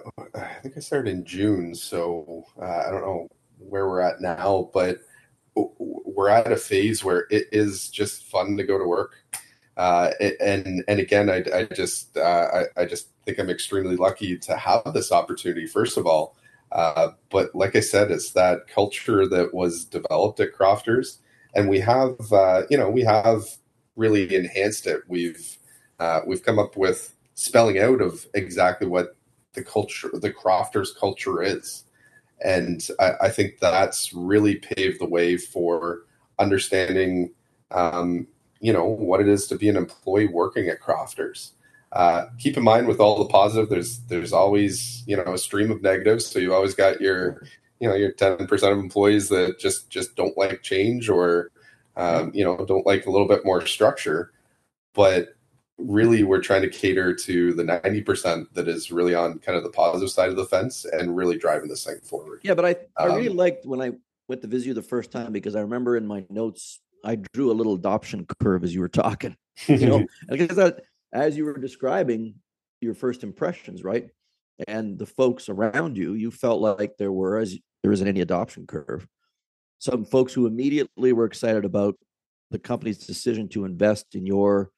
started in June, so I don't know where we're at now, but we're at a phase where it is just fun to go to work. And again, I just think I'm extremely lucky to have this opportunity, first of all. But like I said, it's that culture that was developed at Crofters, and we have, we have really enhanced it. We've come up with spelling out of exactly what the Crofters culture is. And I think that's really paved the way for understanding, what it is to be an employee working at Crofters. Keep in mind, with all the positive, there's always, a stream of negatives. So you always got your 10% of employees that just don't like change or, don't like a little bit more structure. But really, we're trying to cater to the 90% that is really on kind of the positive side of the fence and really driving this thing forward. Yeah, but I really liked when I went to visit you the first time, because I remember in my notes, I drew a little adoption curve as you were talking, as you were describing your first impressions, right? And the folks around you, you felt like there isn't any adoption curve. Some folks who immediately were excited about the company's decision to invest in your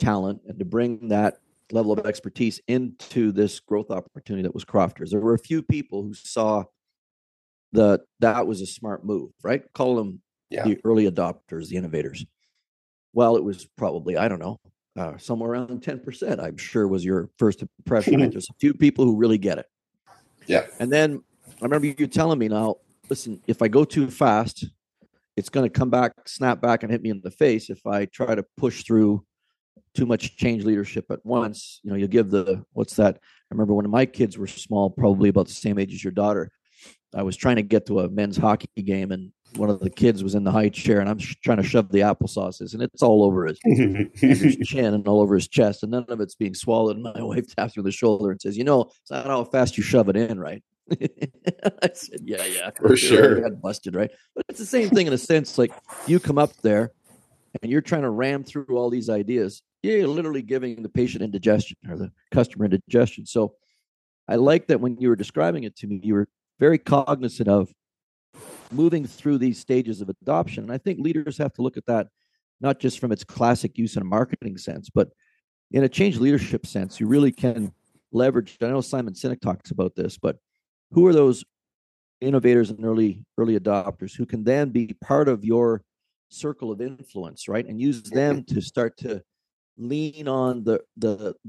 talent and to bring that level of expertise into this growth opportunity that was Crofters. There were a few people who saw that was a smart move, right? Call them the early adopters, the innovators. Well, it was probably, I don't know, somewhere around 10%, I'm sure, was your first impression. Right? There's a few people who really get it. Yeah. And then I remember you telling me, now, listen, if I go too fast, it's going to come back, snap back, and hit me in the face. If I try to push through too much change leadership at once, you'll give what's that? I remember when my kids were small, probably about the same age as your daughter, I was trying to get to a men's hockey game, and one of the kids was in the high chair, and I'm trying to shove the applesauces, and it's all over his chin and all over his chest, and none of it's being swallowed. And my wife taps me on the shoulder and says, it's not how fast you shove it in, right? I said, yeah. For sure. I got busted, right? But it's the same thing in a sense. Like, you come up there, and you're trying to ram through all these ideas. You're literally giving the patient indigestion or the customer indigestion. So I like that when you were describing it to me, you were very cognizant of moving through these stages of adoption. And I think leaders have to look at that, not just from its classic use in a marketing sense, but in a change leadership sense. You really can leverage. I know Simon Sinek talks about this, but who are those innovators and early adopters who can then be part of your circle of influence, right? And use them to start to lean on the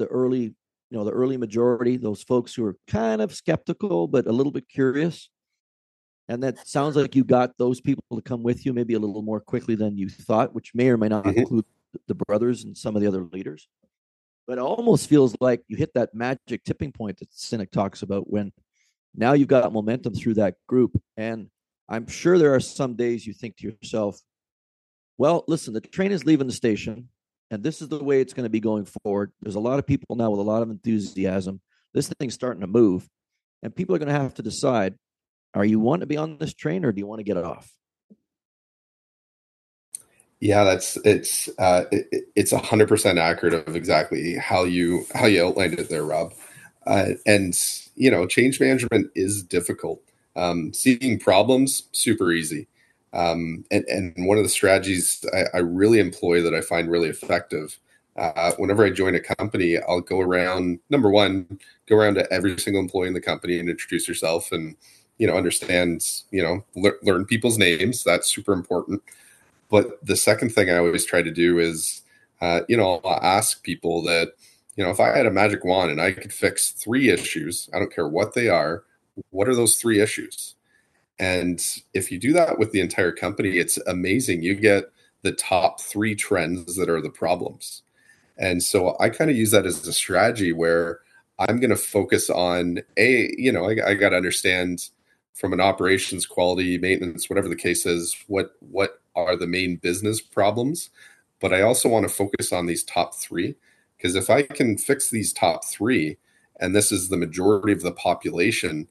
early, you know, the early majority, those folks who are kind of skeptical but a little bit curious. And that sounds like you got those people to come with you maybe a little more quickly than you thought, which may or may not include the brothers and some of the other leaders. But it almost feels like you hit that magic tipping point that Sinek talks about, when now you've got momentum through that group. And I'm sure there are some days you think to yourself, well, listen, the train is leaving the station, and this is the way it's going to be going forward. There's a lot of people now with a lot of enthusiasm. This thing's starting to move, and people are going to have to decide, are you want to be on this train, or do you want to get it off? Yeah, it's 100% accurate of exactly how you outlined it there, Rob. And you know, change management is difficult. Seeing problems, super easy. And one of the strategies I really employ that I find really effective, whenever I join a company, I'll go around. Number one, go around to every single employee in the company and introduce yourself, and you know, understand, you know, learn people's names. That's super important. But the second thing I always try to do is, you know, I'll ask people that, you know, if I had a magic wand and I could fix 3 issues, I don't care what they are, what are those 3 issues? And if you do that with the entire company, it's amazing. You get the top 3 trends that are the problems. And so I kind of use that as a strategy where I'm going to focus on, you know, I got to understand from an operations, quality, maintenance, whatever the case is, what are the main business problems. But I also want to focus on these top 3, because if I can fix these top 3, and this is the majority of the population,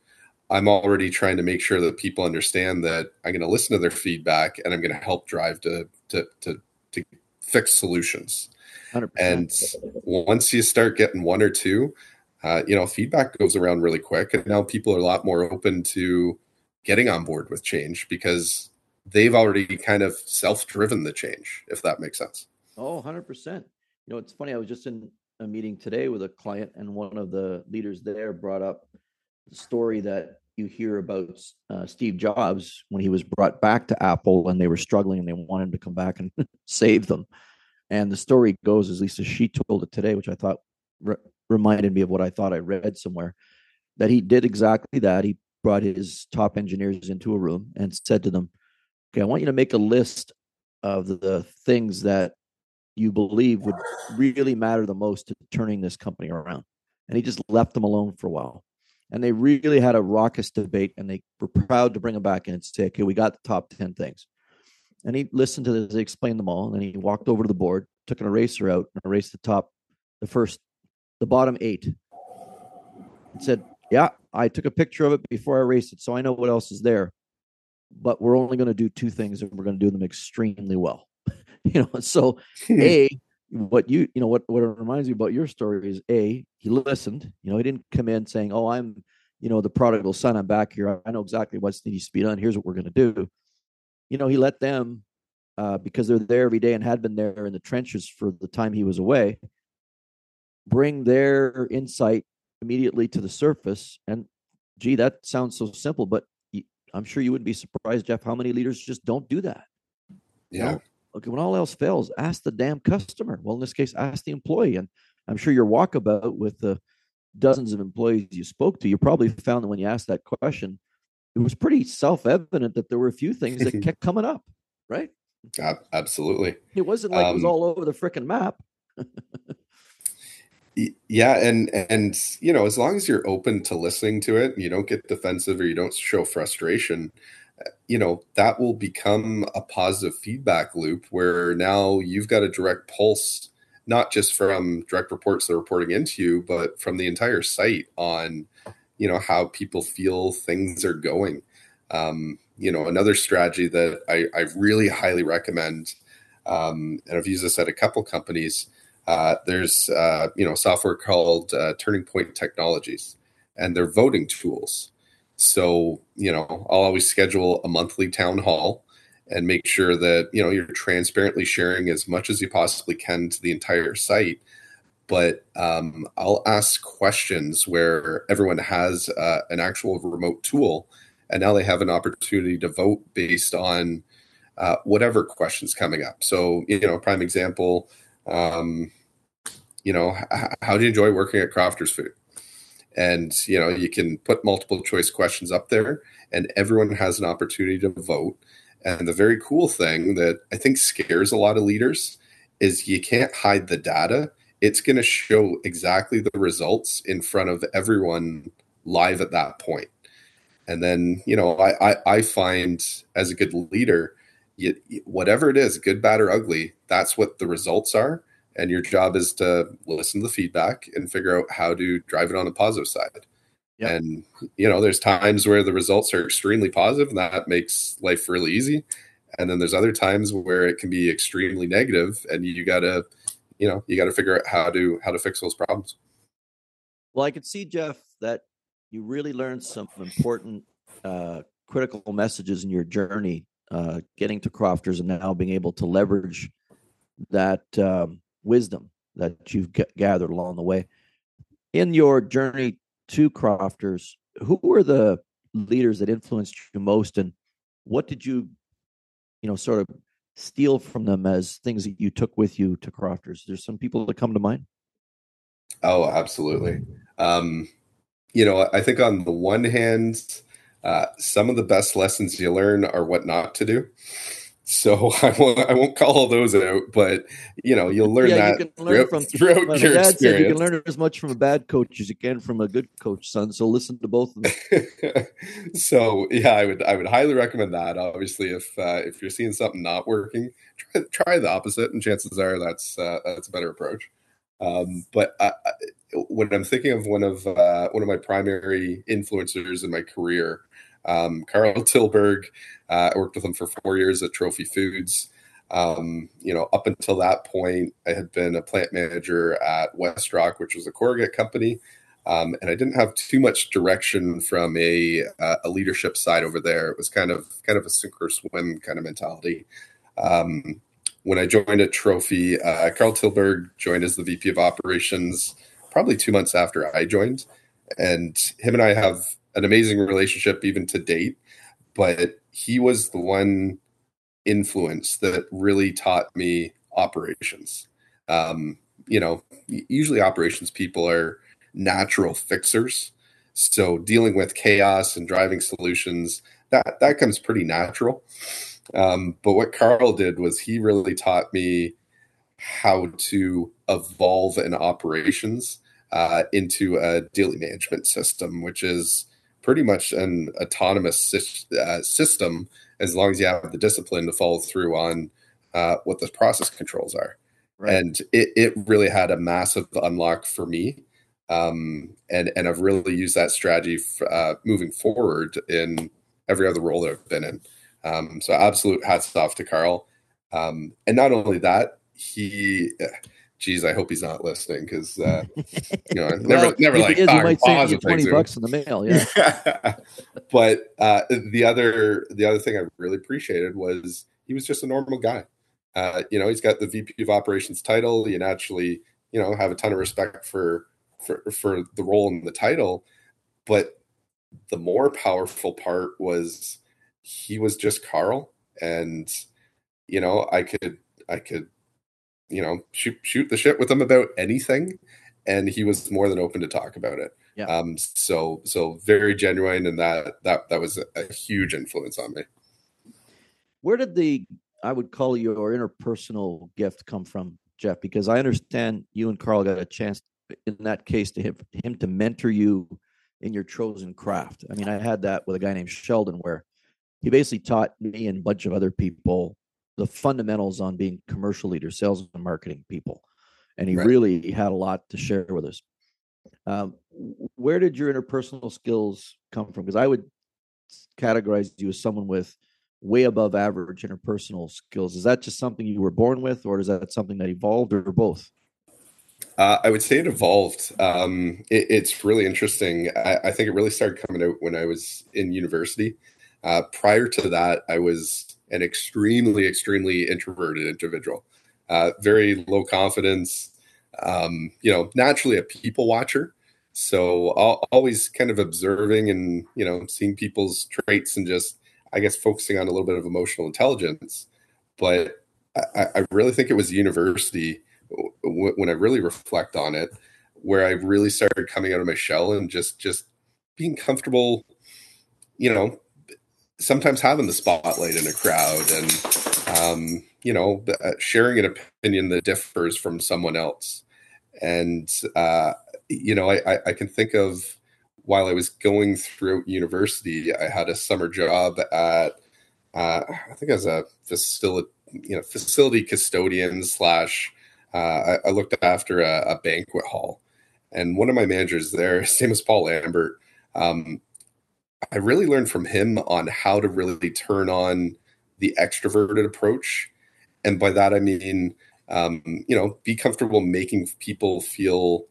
I'm already trying to make sure that people understand that I'm going to listen to their feedback and I'm going to help drive to fix solutions. 100%. And once you start getting 1 or 2, you know, feedback goes around really quick. And now people are a lot more open to getting on board with change because they've already kind of self-driven the change, if that makes sense. Oh, 100%. You know, it's funny. I was just in a meeting today with a client, and one of the leaders there brought up the story that you hear about Steve Jobs when he was brought back to Apple and they were struggling and they wanted him to come back and save them. And the story goes, at least as she told it today, which I thought reminded me of what I thought I read somewhere, that he did exactly that. He brought his top engineers into a room and said to them, okay, I want you to make a list of the things that you believe would really matter the most to turning this company around. And he just left them alone for a while. And they really had a raucous debate, and they were proud to bring him back in and say, okay, we got the top 10 things. And he listened to this, they explained them all, and then he walked over to the board, took an eraser out, and erased the bottom 8. And said, yeah, I took a picture of it before I erased it, so I know what else is there. But we're only going to do 2 things, and we're going to do them extremely well. You know, so what it reminds me about your story is, A, he listened. You know, he didn't come in saying, oh, I'm, you know, the prodigal son, I'm back here, I know exactly what needs to be done, here's what we're going to do. You know, he let them, because they're there every day and had been there in the trenches for the time he was away, bring their insight immediately to the surface. And gee, that sounds so simple, but I'm sure you wouldn't be surprised, Jeff, how many leaders just don't do that. Yeah. You know? Okay, when all else fails, ask the damn customer. Well, in this case, ask the employee. And I'm sure your walkabout with the dozens of employees you spoke to, you probably found that when you asked that question, it was pretty self-evident that there were a few things that kept coming up, right? Absolutely. It wasn't like it was all over the frickin' map. Yeah. And, you know, as long as you're open to listening to it, you don't get defensive or you don't show frustration, you know, that will become a positive feedback loop where now you've got a direct pulse, not just from direct reports that are reporting into you, but from the entire site on, you know, how people feel things are going. You know, another strategy that I really highly recommend, and I've used this at a couple companies, there's, you know, software called Turning Point Technologies, and they're voting tools. So, you know, I'll always schedule a monthly town hall and make sure that, you know, you're transparently sharing as much as you possibly can to the entire site. But I'll ask questions where everyone has an actual remote tool And now they have an opportunity to vote based on whatever question's coming up. So, you know, prime example, you know, how do you enjoy working at Crofters Food? And, you know, you can put multiple choice questions up there and everyone has an opportunity to vote. And the very cool thing that I think scares a lot of leaders is you can't hide the data. It's going to show exactly the results in front of everyone live at that point. And then, you know, I find as a good leader, whatever it is, good, bad, or ugly, that's what the results are. And your job is to listen to the feedback and figure out how to drive it on the positive side. Yep. And, you know, there's times where the results are extremely positive and that makes life really easy. And then there's other times where it can be extremely negative and you got to figure out how to fix those problems. Well, I could see, Jeff, that you really learned some important critical messages in your journey getting to Crofters and now being able to leverage that wisdom that you've gathered along the way. In your journey to Crofters, who were the leaders that influenced you most, and what did you, you know, sort of steal from them as things that you took with you to Crofters? There's some people that come to mind. Oh, absolutely. You know, I think on the one hand, some of the best lessons you learn are what not to do. So I won't call all those out, but, you know, you'll learn that you can learn throughout your experience. Said you can learn as much from a bad coach as you can from a good coach, son. So listen to both of them. So, yeah, I would highly recommend that. Obviously, if you're seeing something not working, try the opposite, and chances are that's a better approach. But when I'm thinking of one of my primary influencers in my career, Carl Tilburg, I worked with him for 4 years at Trophy Foods. You know, up until that point, I had been a plant manager at West Rock, which was a corrugate company. And I didn't have too much direction from a leadership side over there. It was kind of a sink or swim kind of mentality. When I joined at Trophy, Carl Tilburg joined as the VP of operations probably 2 months after I joined. And him and I have an amazing relationship even to date, but he was the one influence that really taught me operations. You know, usually operations people are natural fixers. So dealing with chaos and driving solutions, that comes pretty natural. But what Carl did was he really taught me how to evolve in operations into a daily management system, which is pretty much an autonomous system, as long as you have the discipline to follow through on what the process controls are. Right. And it really had a massive unlock for me. And I've really used that strategy moving forward in every other role that I've been in. So absolute hats off to Carl. And not only that, he... Geez, I hope he's not listening because you know, never like $20 in the mail, yeah. But the other thing I really appreciated was he was just a normal guy. You know, he's got the VP of operations title. You naturally, you know, have a ton of respect for the role and the title. But the more powerful part was he was just Carl, and you know, I could. You know, shoot the shit with him about anything, and he was more than open to talk about it. Yeah. So very genuine, and that was a huge influence on me. Where did I would call your interpersonal gift come from, Jeff? Because I understand you and Carl got a chance in that case to him to mentor you in your chosen craft. I mean, I had that with a guy named Sheldon, where he basically taught me and a bunch of other people the fundamentals on being commercial leaders, sales and marketing people. And he really had a lot to share with us. Where did your interpersonal skills come from? Because I would categorize you as someone with way above average interpersonal skills. Is that just something you were born with, or is that something that evolved, or both? I would say it evolved. It's really interesting. I think it really started coming out when I was in university. Prior to that, I was an extremely introverted individual, very low confidence, you know, naturally a people watcher. So always kind of observing and, you know, seeing people's traits and just, I guess, focusing on a little bit of emotional intelligence. But I really think it was university, when I really reflect on it, where I really started coming out of my shell and just being comfortable, you know, sometimes having the spotlight in a crowd and, you know, sharing an opinion that differs from someone else. And, you know, I can think of while I was going through university, I had a summer job at, I think I was a facility custodian / I looked after a banquet hall. And one of my managers there, his name was Paul Lambert. I really learned from him on how to really turn on the extroverted approach. And by that, I mean, you know, be comfortable making people feel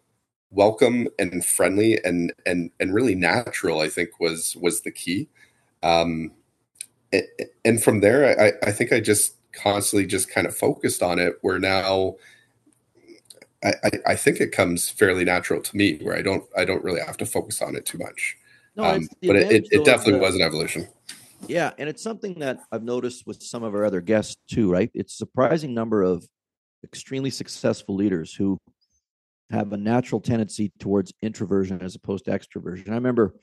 welcome and friendly and really natural, I think was the key. And from there, I think I just constantly just kind of focused on it, where now I think it comes fairly natural to me, where I don't really have to focus on it too much. No, but it definitely was an evolution. Yeah. And it's something that I've noticed with some of our other guests too, right? It's a surprising number of extremely successful leaders who have a natural tendency towards introversion as opposed to extroversion. I remember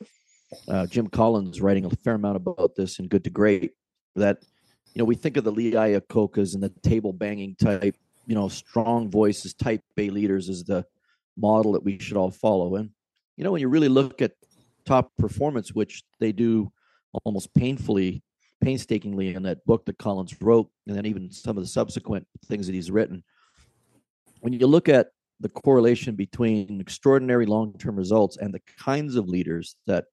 Jim Collins writing a fair amount about this in Good to Great, that, you know, we think of the Lee Iacoccas and the table banging type, you know, strong voices, type A leaders as the model that we should all follow. And, you know, when you really look at top performance, which they do almost painstakingly in that book that Collins wrote, and then even some of the subsequent things that he's written, when you look at the correlation between extraordinary long-term results and the kinds of leaders that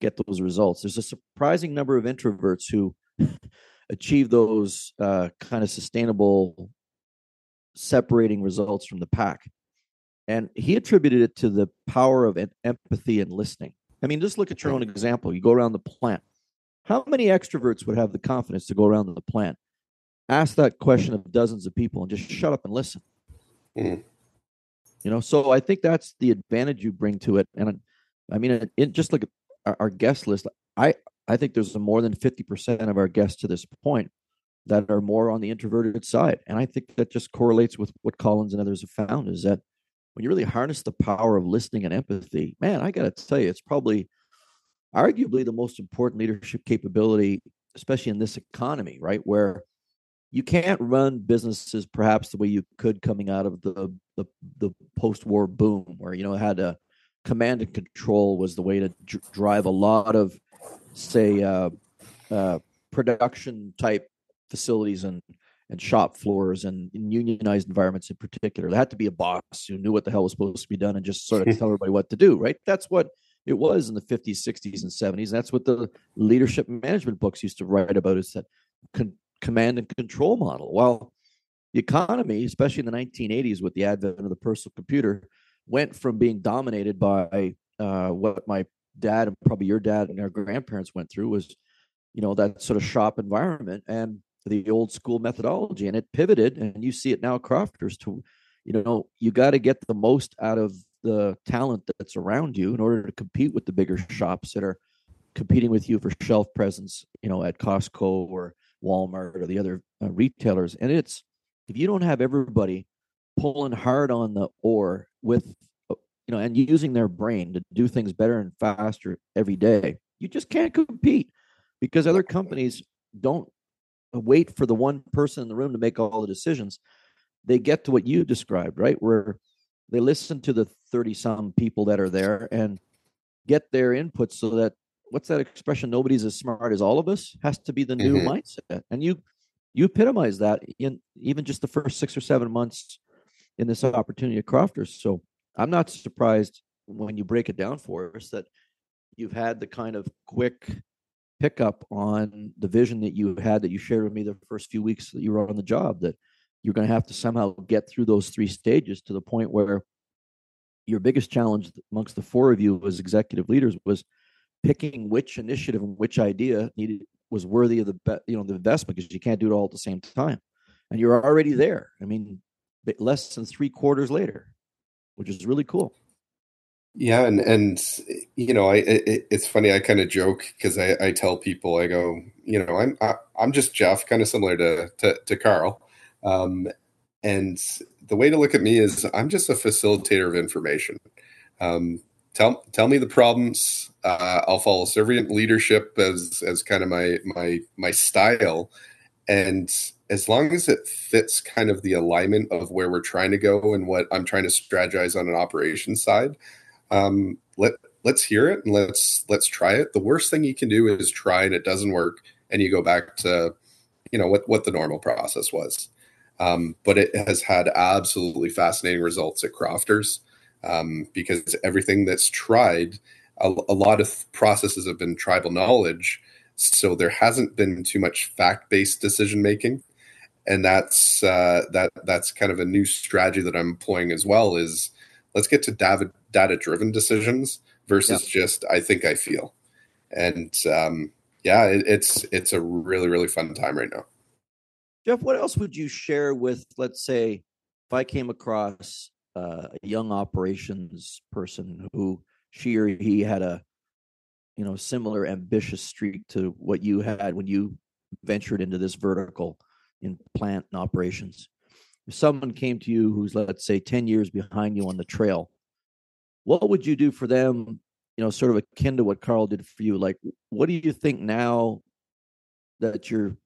get those results, there's a surprising number of introverts who achieve those kind of sustainable separating results from the pack. And he attributed it to the power of empathy and listening. I mean, just look at your own example. You go around the plant. How many extroverts would have the confidence to go around the plant, ask that question of dozens of people, and just shut up and listen? Mm. You know, so I think that's the advantage you bring to it. And I mean, just look at our guest list. I think there's more than 50% of our guests to this point that are more on the introverted side. And I think that just correlates with what Collins and others have found, is that when you really harness the power of listening and empathy, man, I got to tell you, it's probably arguably the most important leadership capability, especially in this economy, right? Where you can't run businesses perhaps the way you could coming out of the post-war boom, where, you know, had a command and control was the way to drive a lot of, say, production type facilities and shop floors and in unionized environments in particular. There had to be a boss who knew what the hell was supposed to be done and just sort of tell everybody what to do, right? That's what it was in the 50s, 60s, and 70s. That's what the leadership management books used to write about, is that command and control model. Well, the economy, especially in the 1980s with the advent of the personal computer, went from being dominated by what my dad and probably your dad and our grandparents went through, was, you know, that sort of shop environment and the old school methodology, and it pivoted, and you see it now, Crofters, to, you know, you got to get the most out of the talent that's around you in order to compete with the bigger shops that are competing with you for shelf presence, you know, at Costco or Walmart or the other retailers. And it's, if you don't have everybody pulling hard on the oar with, you know, and using their brain to do things better and faster every day, you just can't compete, because other companies don't wait for the one person in the room to make all the decisions. They get to what you described, right? Where they listen to the 30-some people that are there and get their input, so that, what's that expression? Nobody's as smart as all of us has to be the new mindset. And you epitomize that in even just the first 6 or 7 months in this opportunity at Crofters. So I'm not surprised when you break it down for us that you've had the kind of quick pickup on the vision that you had, that you shared with me the first few weeks that you were on the job, that you're going to have to somehow get through those 3 stages to the point where your biggest challenge amongst the 4 of you as executive leaders was picking which initiative and which idea was worthy of the investment, because you can't do it all at the same time. And you're already there. I mean, less than 3 quarters later, which is really cool. Yeah. And you know, it's funny. I kind of joke because I tell people, I go, you know, I'm just Jeff, kind of similar to Carl. And the way to look at me is I'm just a facilitator of information. Tell me the problems. I'll follow servant leadership as kind of my style. And as long as it fits kind of the alignment of where we're trying to go and what I'm trying to strategize on an operations side, let's hear it and let's try it. The worst thing you can do is try and it doesn't work, and you go back to, you know, what the normal process was. But it has had absolutely fascinating results at Crofters, because everything that's tried, a lot of processes have been tribal knowledge. So there hasn't been too much fact-based decision-making. And that's kind of a new strategy that I'm employing as well, is let's get to data-driven decisions versus just, I think I feel. And it's a really, really fun time right now. Jeff, what else would you share with, let's say, if I came across a young operations person who she or he had a, you know, similar ambitious streak to what you had when you ventured into this vertical in plant and operations? If someone came to you who's, let's say, 10 years behind you on the trail, what would you do for them, you know, sort of akin to what Carl did for you? Like, what do you think now that you're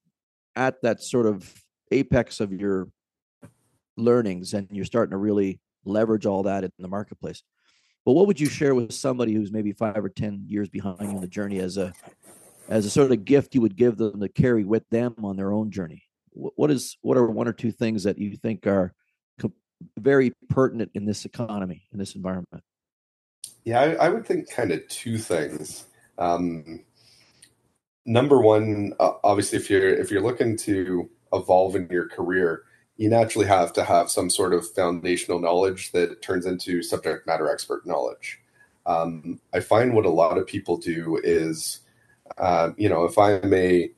at that sort of apex of your learnings and you're starting to really leverage all that in the marketplace? But what would you share with somebody who's maybe 5 or 10 years behind you on the journey as a sort of gift you would give them to carry with them on their own journey? What are one or two things that you think are very pertinent in this economy, in this environment? Yeah, I would think kind of two things. Number one, obviously, if you're looking to evolve in your career, you naturally have to have some sort of foundational knowledge that turns into subject matter expert knowledge. I find what a lot of people do is, you know, if I'm a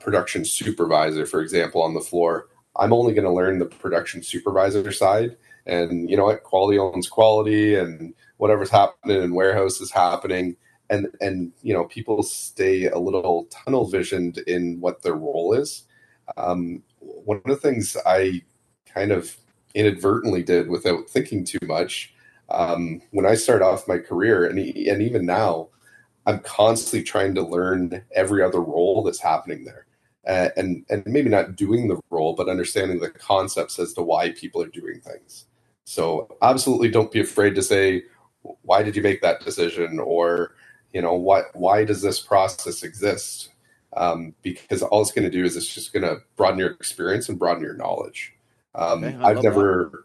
production supervisor, for example, on the floor, I'm only going to learn the production supervisor side. And you know what, quality owns quality, and whatever's happening in warehouse is happening. And you know, people stay a little tunnel visioned in what their role is. One of the things I kind of inadvertently did without thinking too much, when I started off my career, and even now, I'm constantly trying to learn every other role that's happening there, and maybe not doing the role, but understanding the concepts as to why people are doing things. So absolutely, don't be afraid to say, "Why did you make that decision?" or, you know, why does this process exist? Because all it's going to do is it's just going to broaden your experience and broaden your knowledge. I've never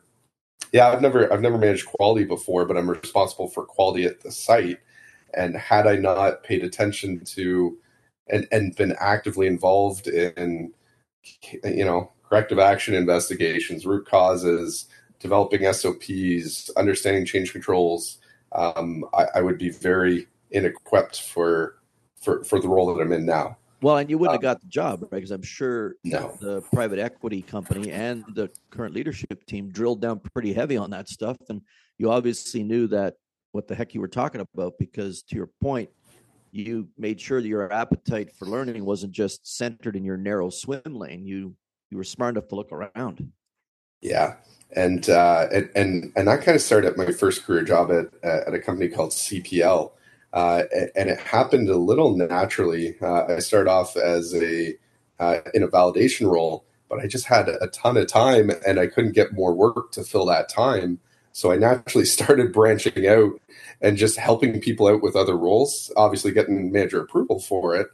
managed quality before, but I'm responsible for quality at the site. And had I not paid attention to and been actively involved in, you know, corrective action investigations, root causes, developing SOPs, understanding change controls, I would be very inequipped for the role that I'm in now. Well, and you wouldn't have got the job, right? Because I'm sure the private equity company and the current leadership team drilled down pretty heavy on that stuff. And you obviously knew that what the heck you were talking about, because to your point, you made sure that your appetite for learning wasn't just centered in your narrow swim lane. You were smart enough to look around. Yeah. And I kind of started at my first career job at a company called CPL. And it happened a little naturally. I started off as in a validation role, but I just had a ton of time and I couldn't get more work to fill that time. So I naturally started branching out and just helping people out with other roles, obviously getting manager approval for it.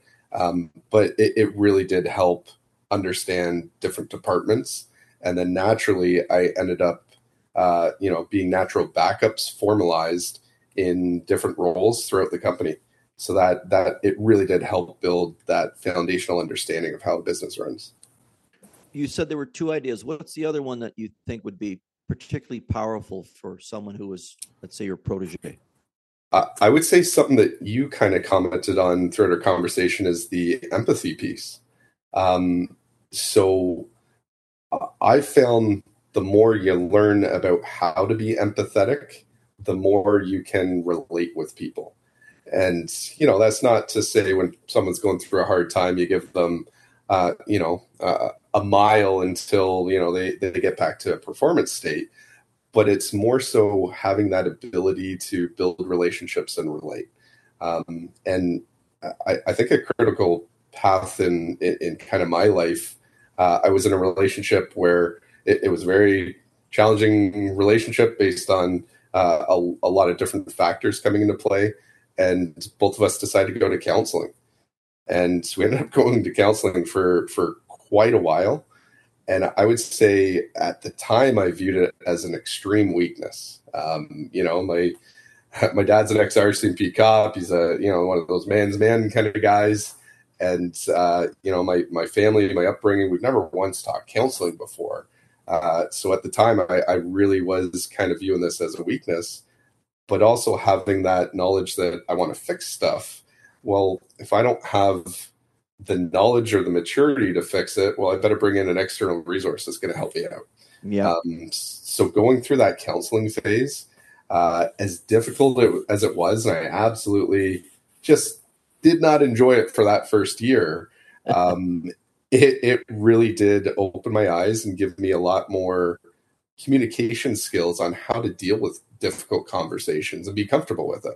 But it really did help understand different departments. And then naturally I ended up, you know, being natural backups formalized in different roles throughout the company, so that it really did help build that foundational understanding of how a business runs. You said there were two ideas. What's the other one that you think would be particularly powerful for someone who was, let's say, your protege? I would say something that you kind of commented on throughout our conversation is the empathy piece. So I found the more you learn about how to be empathetic, the more you can relate with people. And, you know, that's not to say when someone's going through a hard time, you give them, a mile until, you know, they get back to a performance state. But it's more so having that ability to build relationships and relate. And I think a critical path in kind of my life, I was in a relationship where it was a very challenging relationship based on a lot of different factors coming into play. And both of us decided to go to counseling. And we ended up going to counseling for quite a while. And I would say at the time I viewed it as an extreme weakness. You know, my dad's an ex-RCMP cop. He's a, you know, one of those man's man kind of guys. And, you know, my family, my upbringing, we've never once taught counseling before. So at the time, I really was kind of viewing this as a weakness, but also having that knowledge that I want to fix stuff. Well, if I don't have the knowledge or the maturity to fix it, well, I better bring in an external resource that's going to help me out. Yeah. So going through that counseling phase, as difficult as it was, and I absolutely just did not enjoy it for that first year. It really did open my eyes and give me a lot more communication skills on how to deal with difficult conversations and be comfortable with it.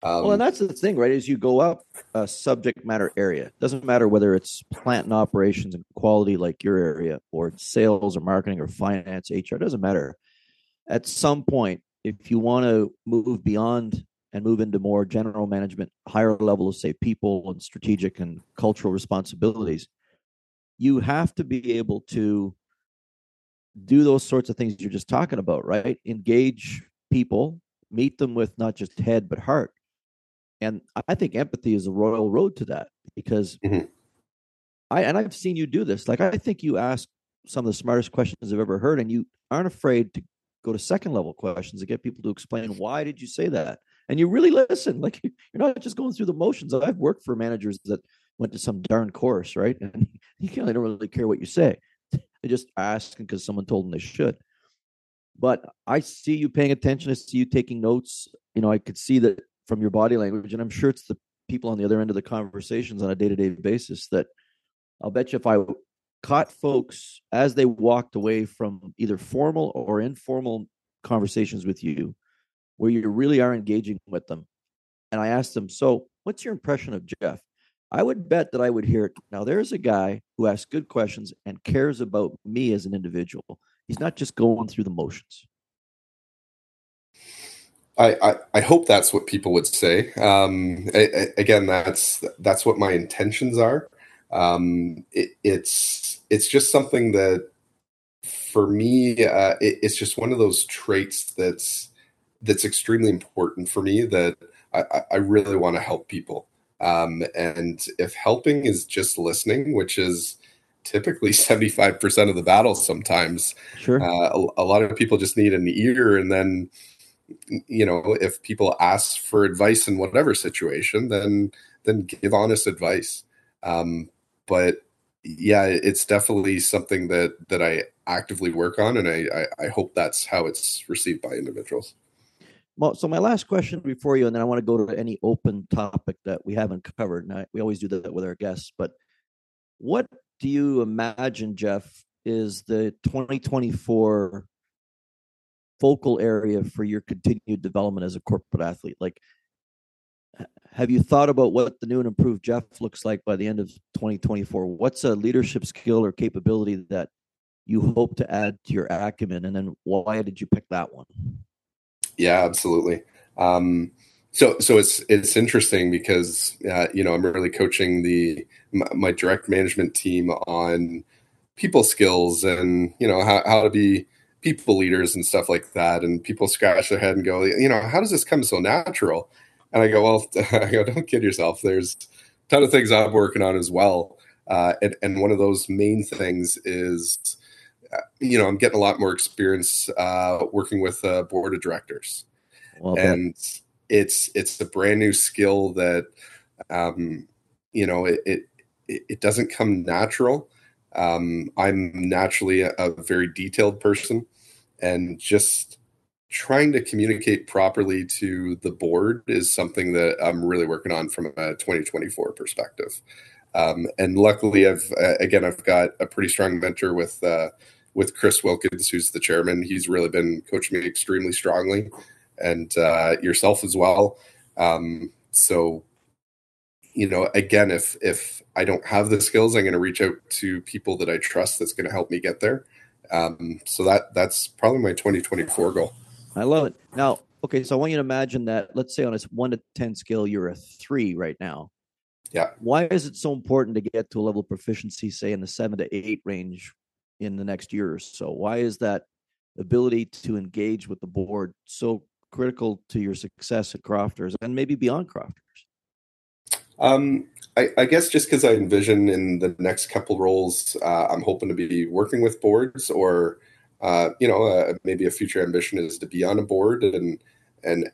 Well, and that's the thing, right? Is you go up a subject matter area. Doesn't matter whether it's plant and operations and quality like your area, or sales or marketing or finance, HR, doesn't matter. At some point, if you want to move beyond and move into more general management, higher level of, say, people and strategic and cultural responsibilities, you have to be able to do those sorts of things you're just talking about, right? Engage people, meet them with not just head, but heart. And I think empathy is a royal road to that, because I've seen you do this. Like, I think you ask some of the smartest questions I've ever heard, and you aren't afraid to go to second level questions to get people to explain, why did you say that? And you really listen. Like, you're not just going through the motions. I've worked for managers that went to some darn course, right? And you can't, they don't really care what you say. They just ask because someone told them they should. But I see you paying attention. I see you taking notes. You know, I could see that from your body language, and I'm sure it's the people on the other end of the conversations on a day-to-day basis that I'll bet you if I caught folks as they walked away from either formal or informal conversations with you, where you really are engaging with them, and I asked them, so what's your impression of Jeff? I would bet that I would hear, now there's a guy who asks good questions and cares about me as an individual. He's not just going through the motions. I hope that's what people would say. Again, that's what my intentions are. It's just something that for me, it's just one of those traits that's extremely important for me, that I really want to help people. And if helping is just listening, which is typically 75% of the battle sometimes, sure. A lot of people just need an ear, and then, you know, if people ask for advice in whatever situation, then give honest advice. But yeah, it's definitely something that I actively work on, and I hope that's how it's received by individuals. Well, so my last question before you, and then I want to go to any open topic that we haven't covered. And we always do that with our guests, but what do you imagine, Jeff, is the 2024 focal area for your continued development as a corporate athlete? Like, have you thought about what the new and improved Jeff looks like by the end of 2024? What's a leadership skill or capability that you hope to add to your acumen? And then why did you pick that one? Yeah, absolutely. So it's interesting because, you know, I'm really coaching my direct management team on people skills and, you know, how to be people leaders and stuff like that. And people scratch their head and go, you know, how does this come so natural? And I go, don't kid yourself. There's a ton of things I'm working on as well. And one of those main things is, you know, I'm getting a lot more experience working with a board of directors. Well, and it's a brand new skill that, you know, it doesn't come natural. I'm naturally a very detailed person, and just trying to communicate properly to the board is something that I'm really working on from a 2024 perspective. And luckily, I've got a pretty strong mentor with Chris Wilkins, who's the chairman. He's really been coaching me extremely strongly, and yourself as well. So, you know, again, if I don't have the skills, I'm going to reach out to people that I trust that's going to help me get there. So that's probably my 2024 goal. I love it. Now, okay, so I want you to imagine that, let's say on a 1 to 10 scale, you're a 3 right now. Yeah. Why is it so important to get to a level of proficiency, say in the 7 to 8 range in the next year or so? Why is that ability to engage with the board so critical to your success at Crofters and maybe beyond Crofters? I guess just because I envision in the next couple roles, I'm hoping to be working with boards, or maybe a future ambition is to be on a board and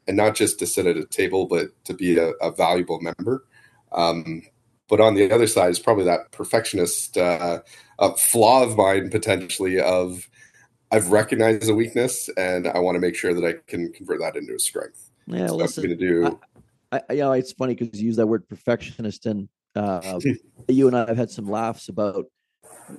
not just to sit at a table, but to be a valuable member. But on the other side is probably that perfectionist flaw of mine, potentially, of I've recognized a weakness and I want to make sure that I can convert that into a strength. Yeah, so listen, I'm going to do. It's funny because you use that word perfectionist, and you and I have had some laughs about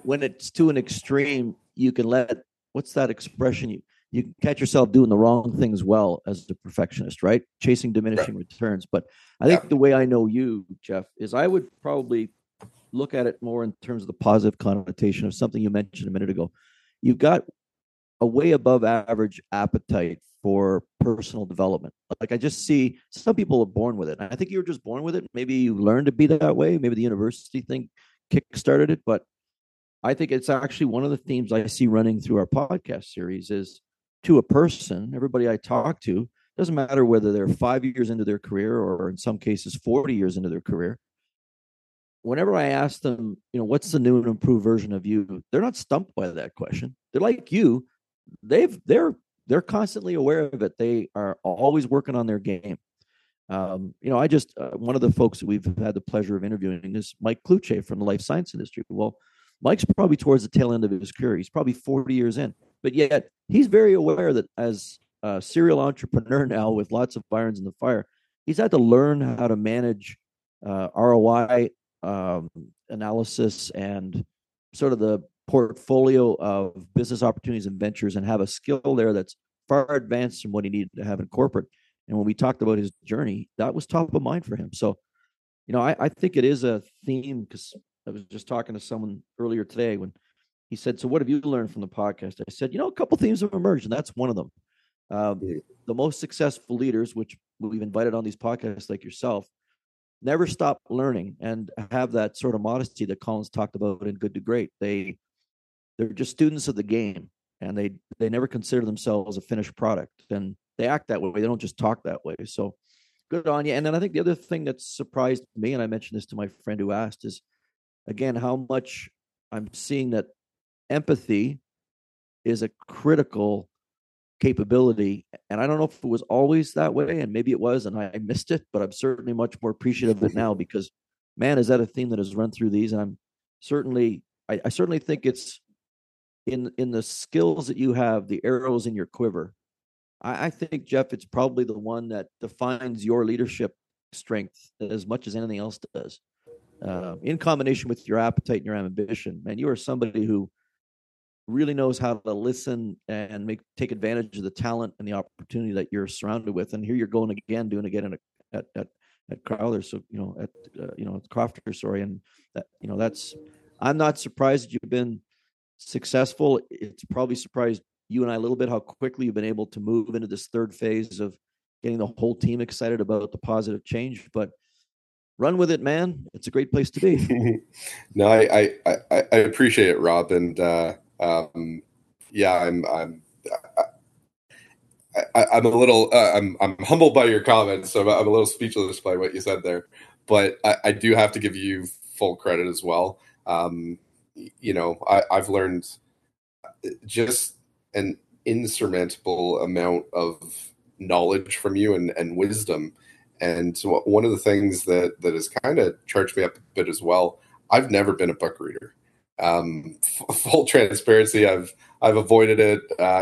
when it's to an extreme, you can let, what's that expression? You can catch yourself doing the wrong things well as a perfectionist, right? Chasing diminishing returns. But I think the way I know you, Jeff, is I would probably look at it more in terms of the positive connotation of something you mentioned a minute ago. You've got a way above average appetite for personal development. Like, I just see some people are born with it. I think you were just born with it. Maybe you learned to be that way. Maybe the university thing kickstarted it. But I think it's actually one of the themes I see running through our podcast series is, to a person, everybody I talk to, doesn't matter whether they're 5 years into their career or in some cases 40 years into their career, whenever I ask them, you know, what's the new and improved version of you, they're not stumped by that question. They're like you. They're constantly aware of it. They are always working on their game. I just one of the folks that we've had the pleasure of interviewing is Mike Cluche from the life science industry. Well, Mike's probably towards the tail end of his career. He's probably 40 years in. But yet he's very aware that as a serial entrepreneur now with lots of irons in the fire, he's had to learn how to manage ROI analysis and sort of the portfolio of business opportunities and ventures, and have a skill there that's far advanced from what he needed to have in corporate. And when we talked about his journey, that was top of mind for him. So, you know, I think it is a theme, because I was just talking to someone earlier today when he said, so what have you learned from the podcast? I said, you know, a couple themes have emerged, and that's one of them. The most successful leaders, which we've invited on these podcasts like yourself, never stop learning and have that sort of modesty that Collins talked about in Good to Great. They're just students of the game, and they never consider themselves a finished product. And they act that way. They don't just talk that way. So good on you. And then I think the other thing that surprised me, and I mentioned this to my friend who asked, is, again, how much I'm seeing that empathy is a critical capability. And I don't know if it was always that way, and maybe it was, and I missed it, but I'm certainly much more appreciative of it now, because, man, is that a theme that has run through these. And I certainly think it's in the skills that you have, the arrows in your quiver. I think, Jeff, it's probably the one that defines your leadership strength as much as anything else does, in combination with your appetite and your ambition. Man, you are somebody who really knows how to listen and take advantage of the talent and the opportunity that you're surrounded with. And here you're going again, doing again at Crofters. So, you know, at Crofters, sorry. And that, you know, I'm not surprised that you've been successful. It's probably surprised you and I a little bit how quickly you've been able to move into this third phase of getting the whole team excited about the positive change, but run with it, man. It's a great place to be. No, I appreciate it, Rob. And, I'm humbled by your comments. So I'm a little speechless by what you said there, but I do have to give you full credit as well. I've learned just an insurmountable amount of knowledge from you and wisdom. And so one of the things that has kind of charged me up a bit as well, I've never been a book reader. Full transparency, I've avoided it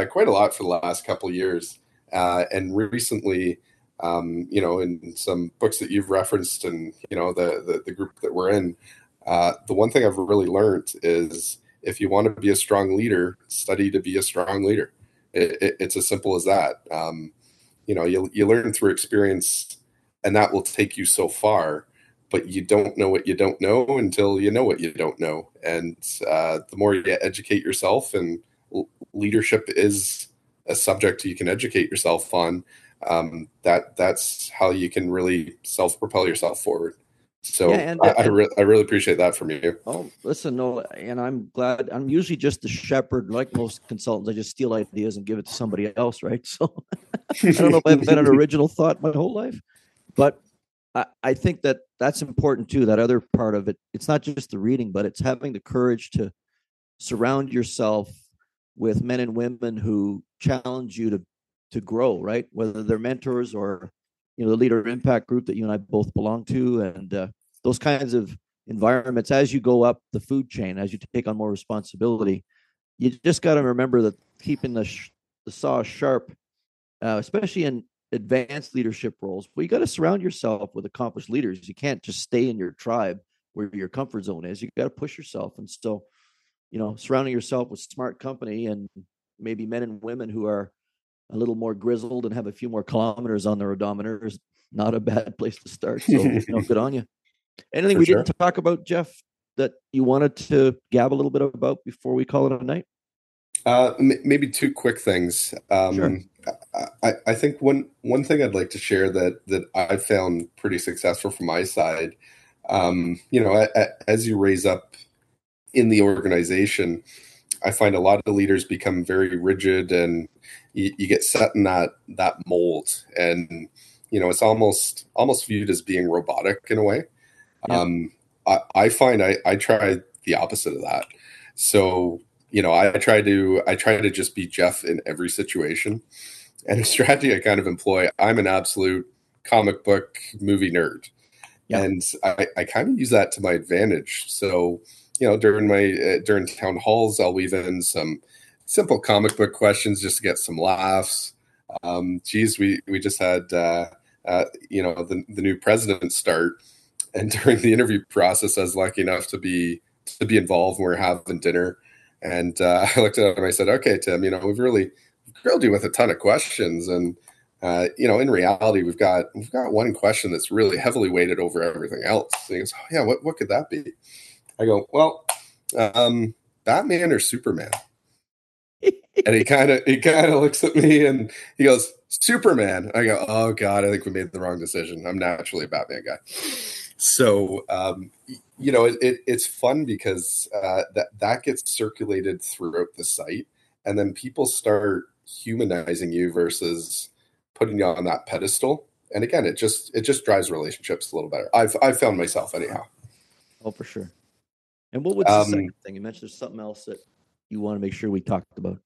quite a lot for the last couple of years, And recently, you know, in some books that you've referenced and, you know, the group that we're in, the one thing I've really learned is if you want to be a strong leader, study to be a strong leader. It's as simple as that. You know, you learn through experience, and that will take you so far, but you don't know what you don't know until you know what you don't know. And the more you educate yourself, and leadership is a subject you can educate yourself on, that's how you can really self-propel yourself forward. So yeah, I really appreciate that from you. Oh, listen, no, and I'm glad. I'm usually just the shepherd, like most consultants. I just steal ideas and give it to somebody else, right? So I don't know if I've been an original thought my whole life, but I think that that's important too. That other part of it, it's not just the reading, but it's having the courage to surround yourself with men and women who challenge you to grow, right? Whether they're mentors or, you know, the Leader Impact Group that you and I both belong to, and those kinds of environments. As you go up the food chain, as you take on more responsibility, you just got to remember that keeping the saw sharp, especially in advanced leadership roles. But you got to surround yourself with accomplished leaders. You can't just stay in your tribe where your comfort zone is. You got to push yourself, and so, you know, surrounding yourself with smart company and maybe men and women who are a little more grizzled and have a few more kilometers on their odometer is not a bad place to start. So, you know, good on you. Anything we didn't talk about, Jeff, that you wanted to gab a little bit about before we call it a night? Maybe two quick things. I think one thing I'd like to share that I found pretty successful from my side, you know, as you raise up in the organization, I find a lot of the leaders become very rigid, and you get set in that mold, and, you know, it's almost viewed as being robotic in a way. Yeah. I find I try the opposite of that. So, you know, I try to just be Jeff in every situation, and a strategy I kind of employ. I'm an absolute comic book movie nerd, yeah, and I kind of use that to my advantage. So, you know, during town halls, I'll weave in some simple comic book questions just to get some laughs. Geez, we just had, you know, the new president start. And during the interview process, I was lucky enough to be involved when we were having dinner. And I looked at him and I said, okay, Tim, you know, we've really grilled you with a ton of questions. And, you know, in reality, we've got one question that's really heavily weighted over everything else. And he goes, oh, yeah, what could that be? I go, well, Batman or Superman? And he kind of looks at me and he goes, Superman. I go, oh God, I think we made the wrong decision. I'm naturally a Batman guy. So, you know, it's fun because that gets circulated throughout the site, and then people start humanizing you versus putting you on that pedestal. And again, it just drives relationships a little better. I've found myself anyhow. Oh, for sure. And what was the second thing? You mentioned there's something else that you want to make sure we talked about.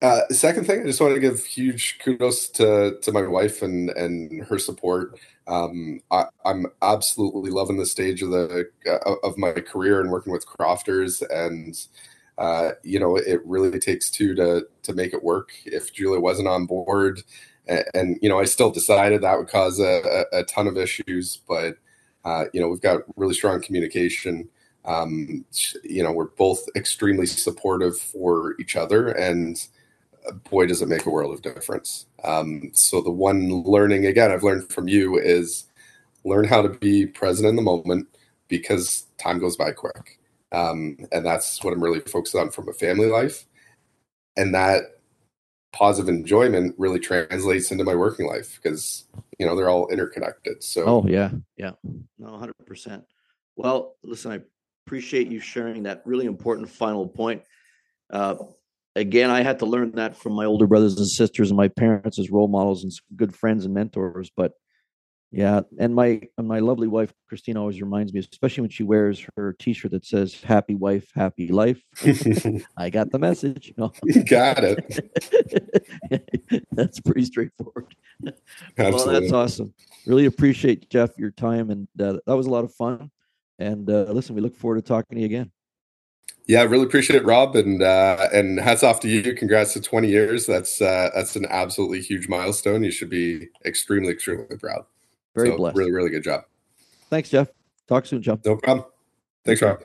The second thing, I just wanted to give huge kudos to my wife and her support. I'm absolutely loving the stage of of my career and working with Crofters. And, you know, it really takes two to make it work. If Julia wasn't on board, and you know, I still decided that would cause a ton of issues. But, you know, we've got really strong communication. You know, we're both extremely supportive for each other, and boy, does it make a world of difference. So the one learning, again, I've learned from you is learn how to be present in the moment, because time goes by quick. And that's what I'm really focused on from a family life. And that positive enjoyment really translates into my working life, because, you know, they're all interconnected. So, oh yeah. Yeah. No, 100%. Well, listen, I appreciate you sharing that really important final point. Again, I had to learn that from my older brothers and sisters and my parents as role models and good friends and mentors. But yeah, and my lovely wife, Christine, always reminds me, especially when she wears her T-shirt that says "Happy Wife, Happy Life." I got the message. You know? You got it. That's pretty straightforward. Absolutely. Well, that's awesome. Really appreciate, Jeff, your time, and that was a lot of fun. And listen, we look forward to talking to you again. Yeah, I really appreciate it, Rob, and hats off to you. Congrats to 20 years. That's an absolutely huge milestone. You should be extremely, extremely proud. Very blessed. Really, really good job. Thanks, Jeff. Talk soon, Jeff. No problem. Thanks, Rob.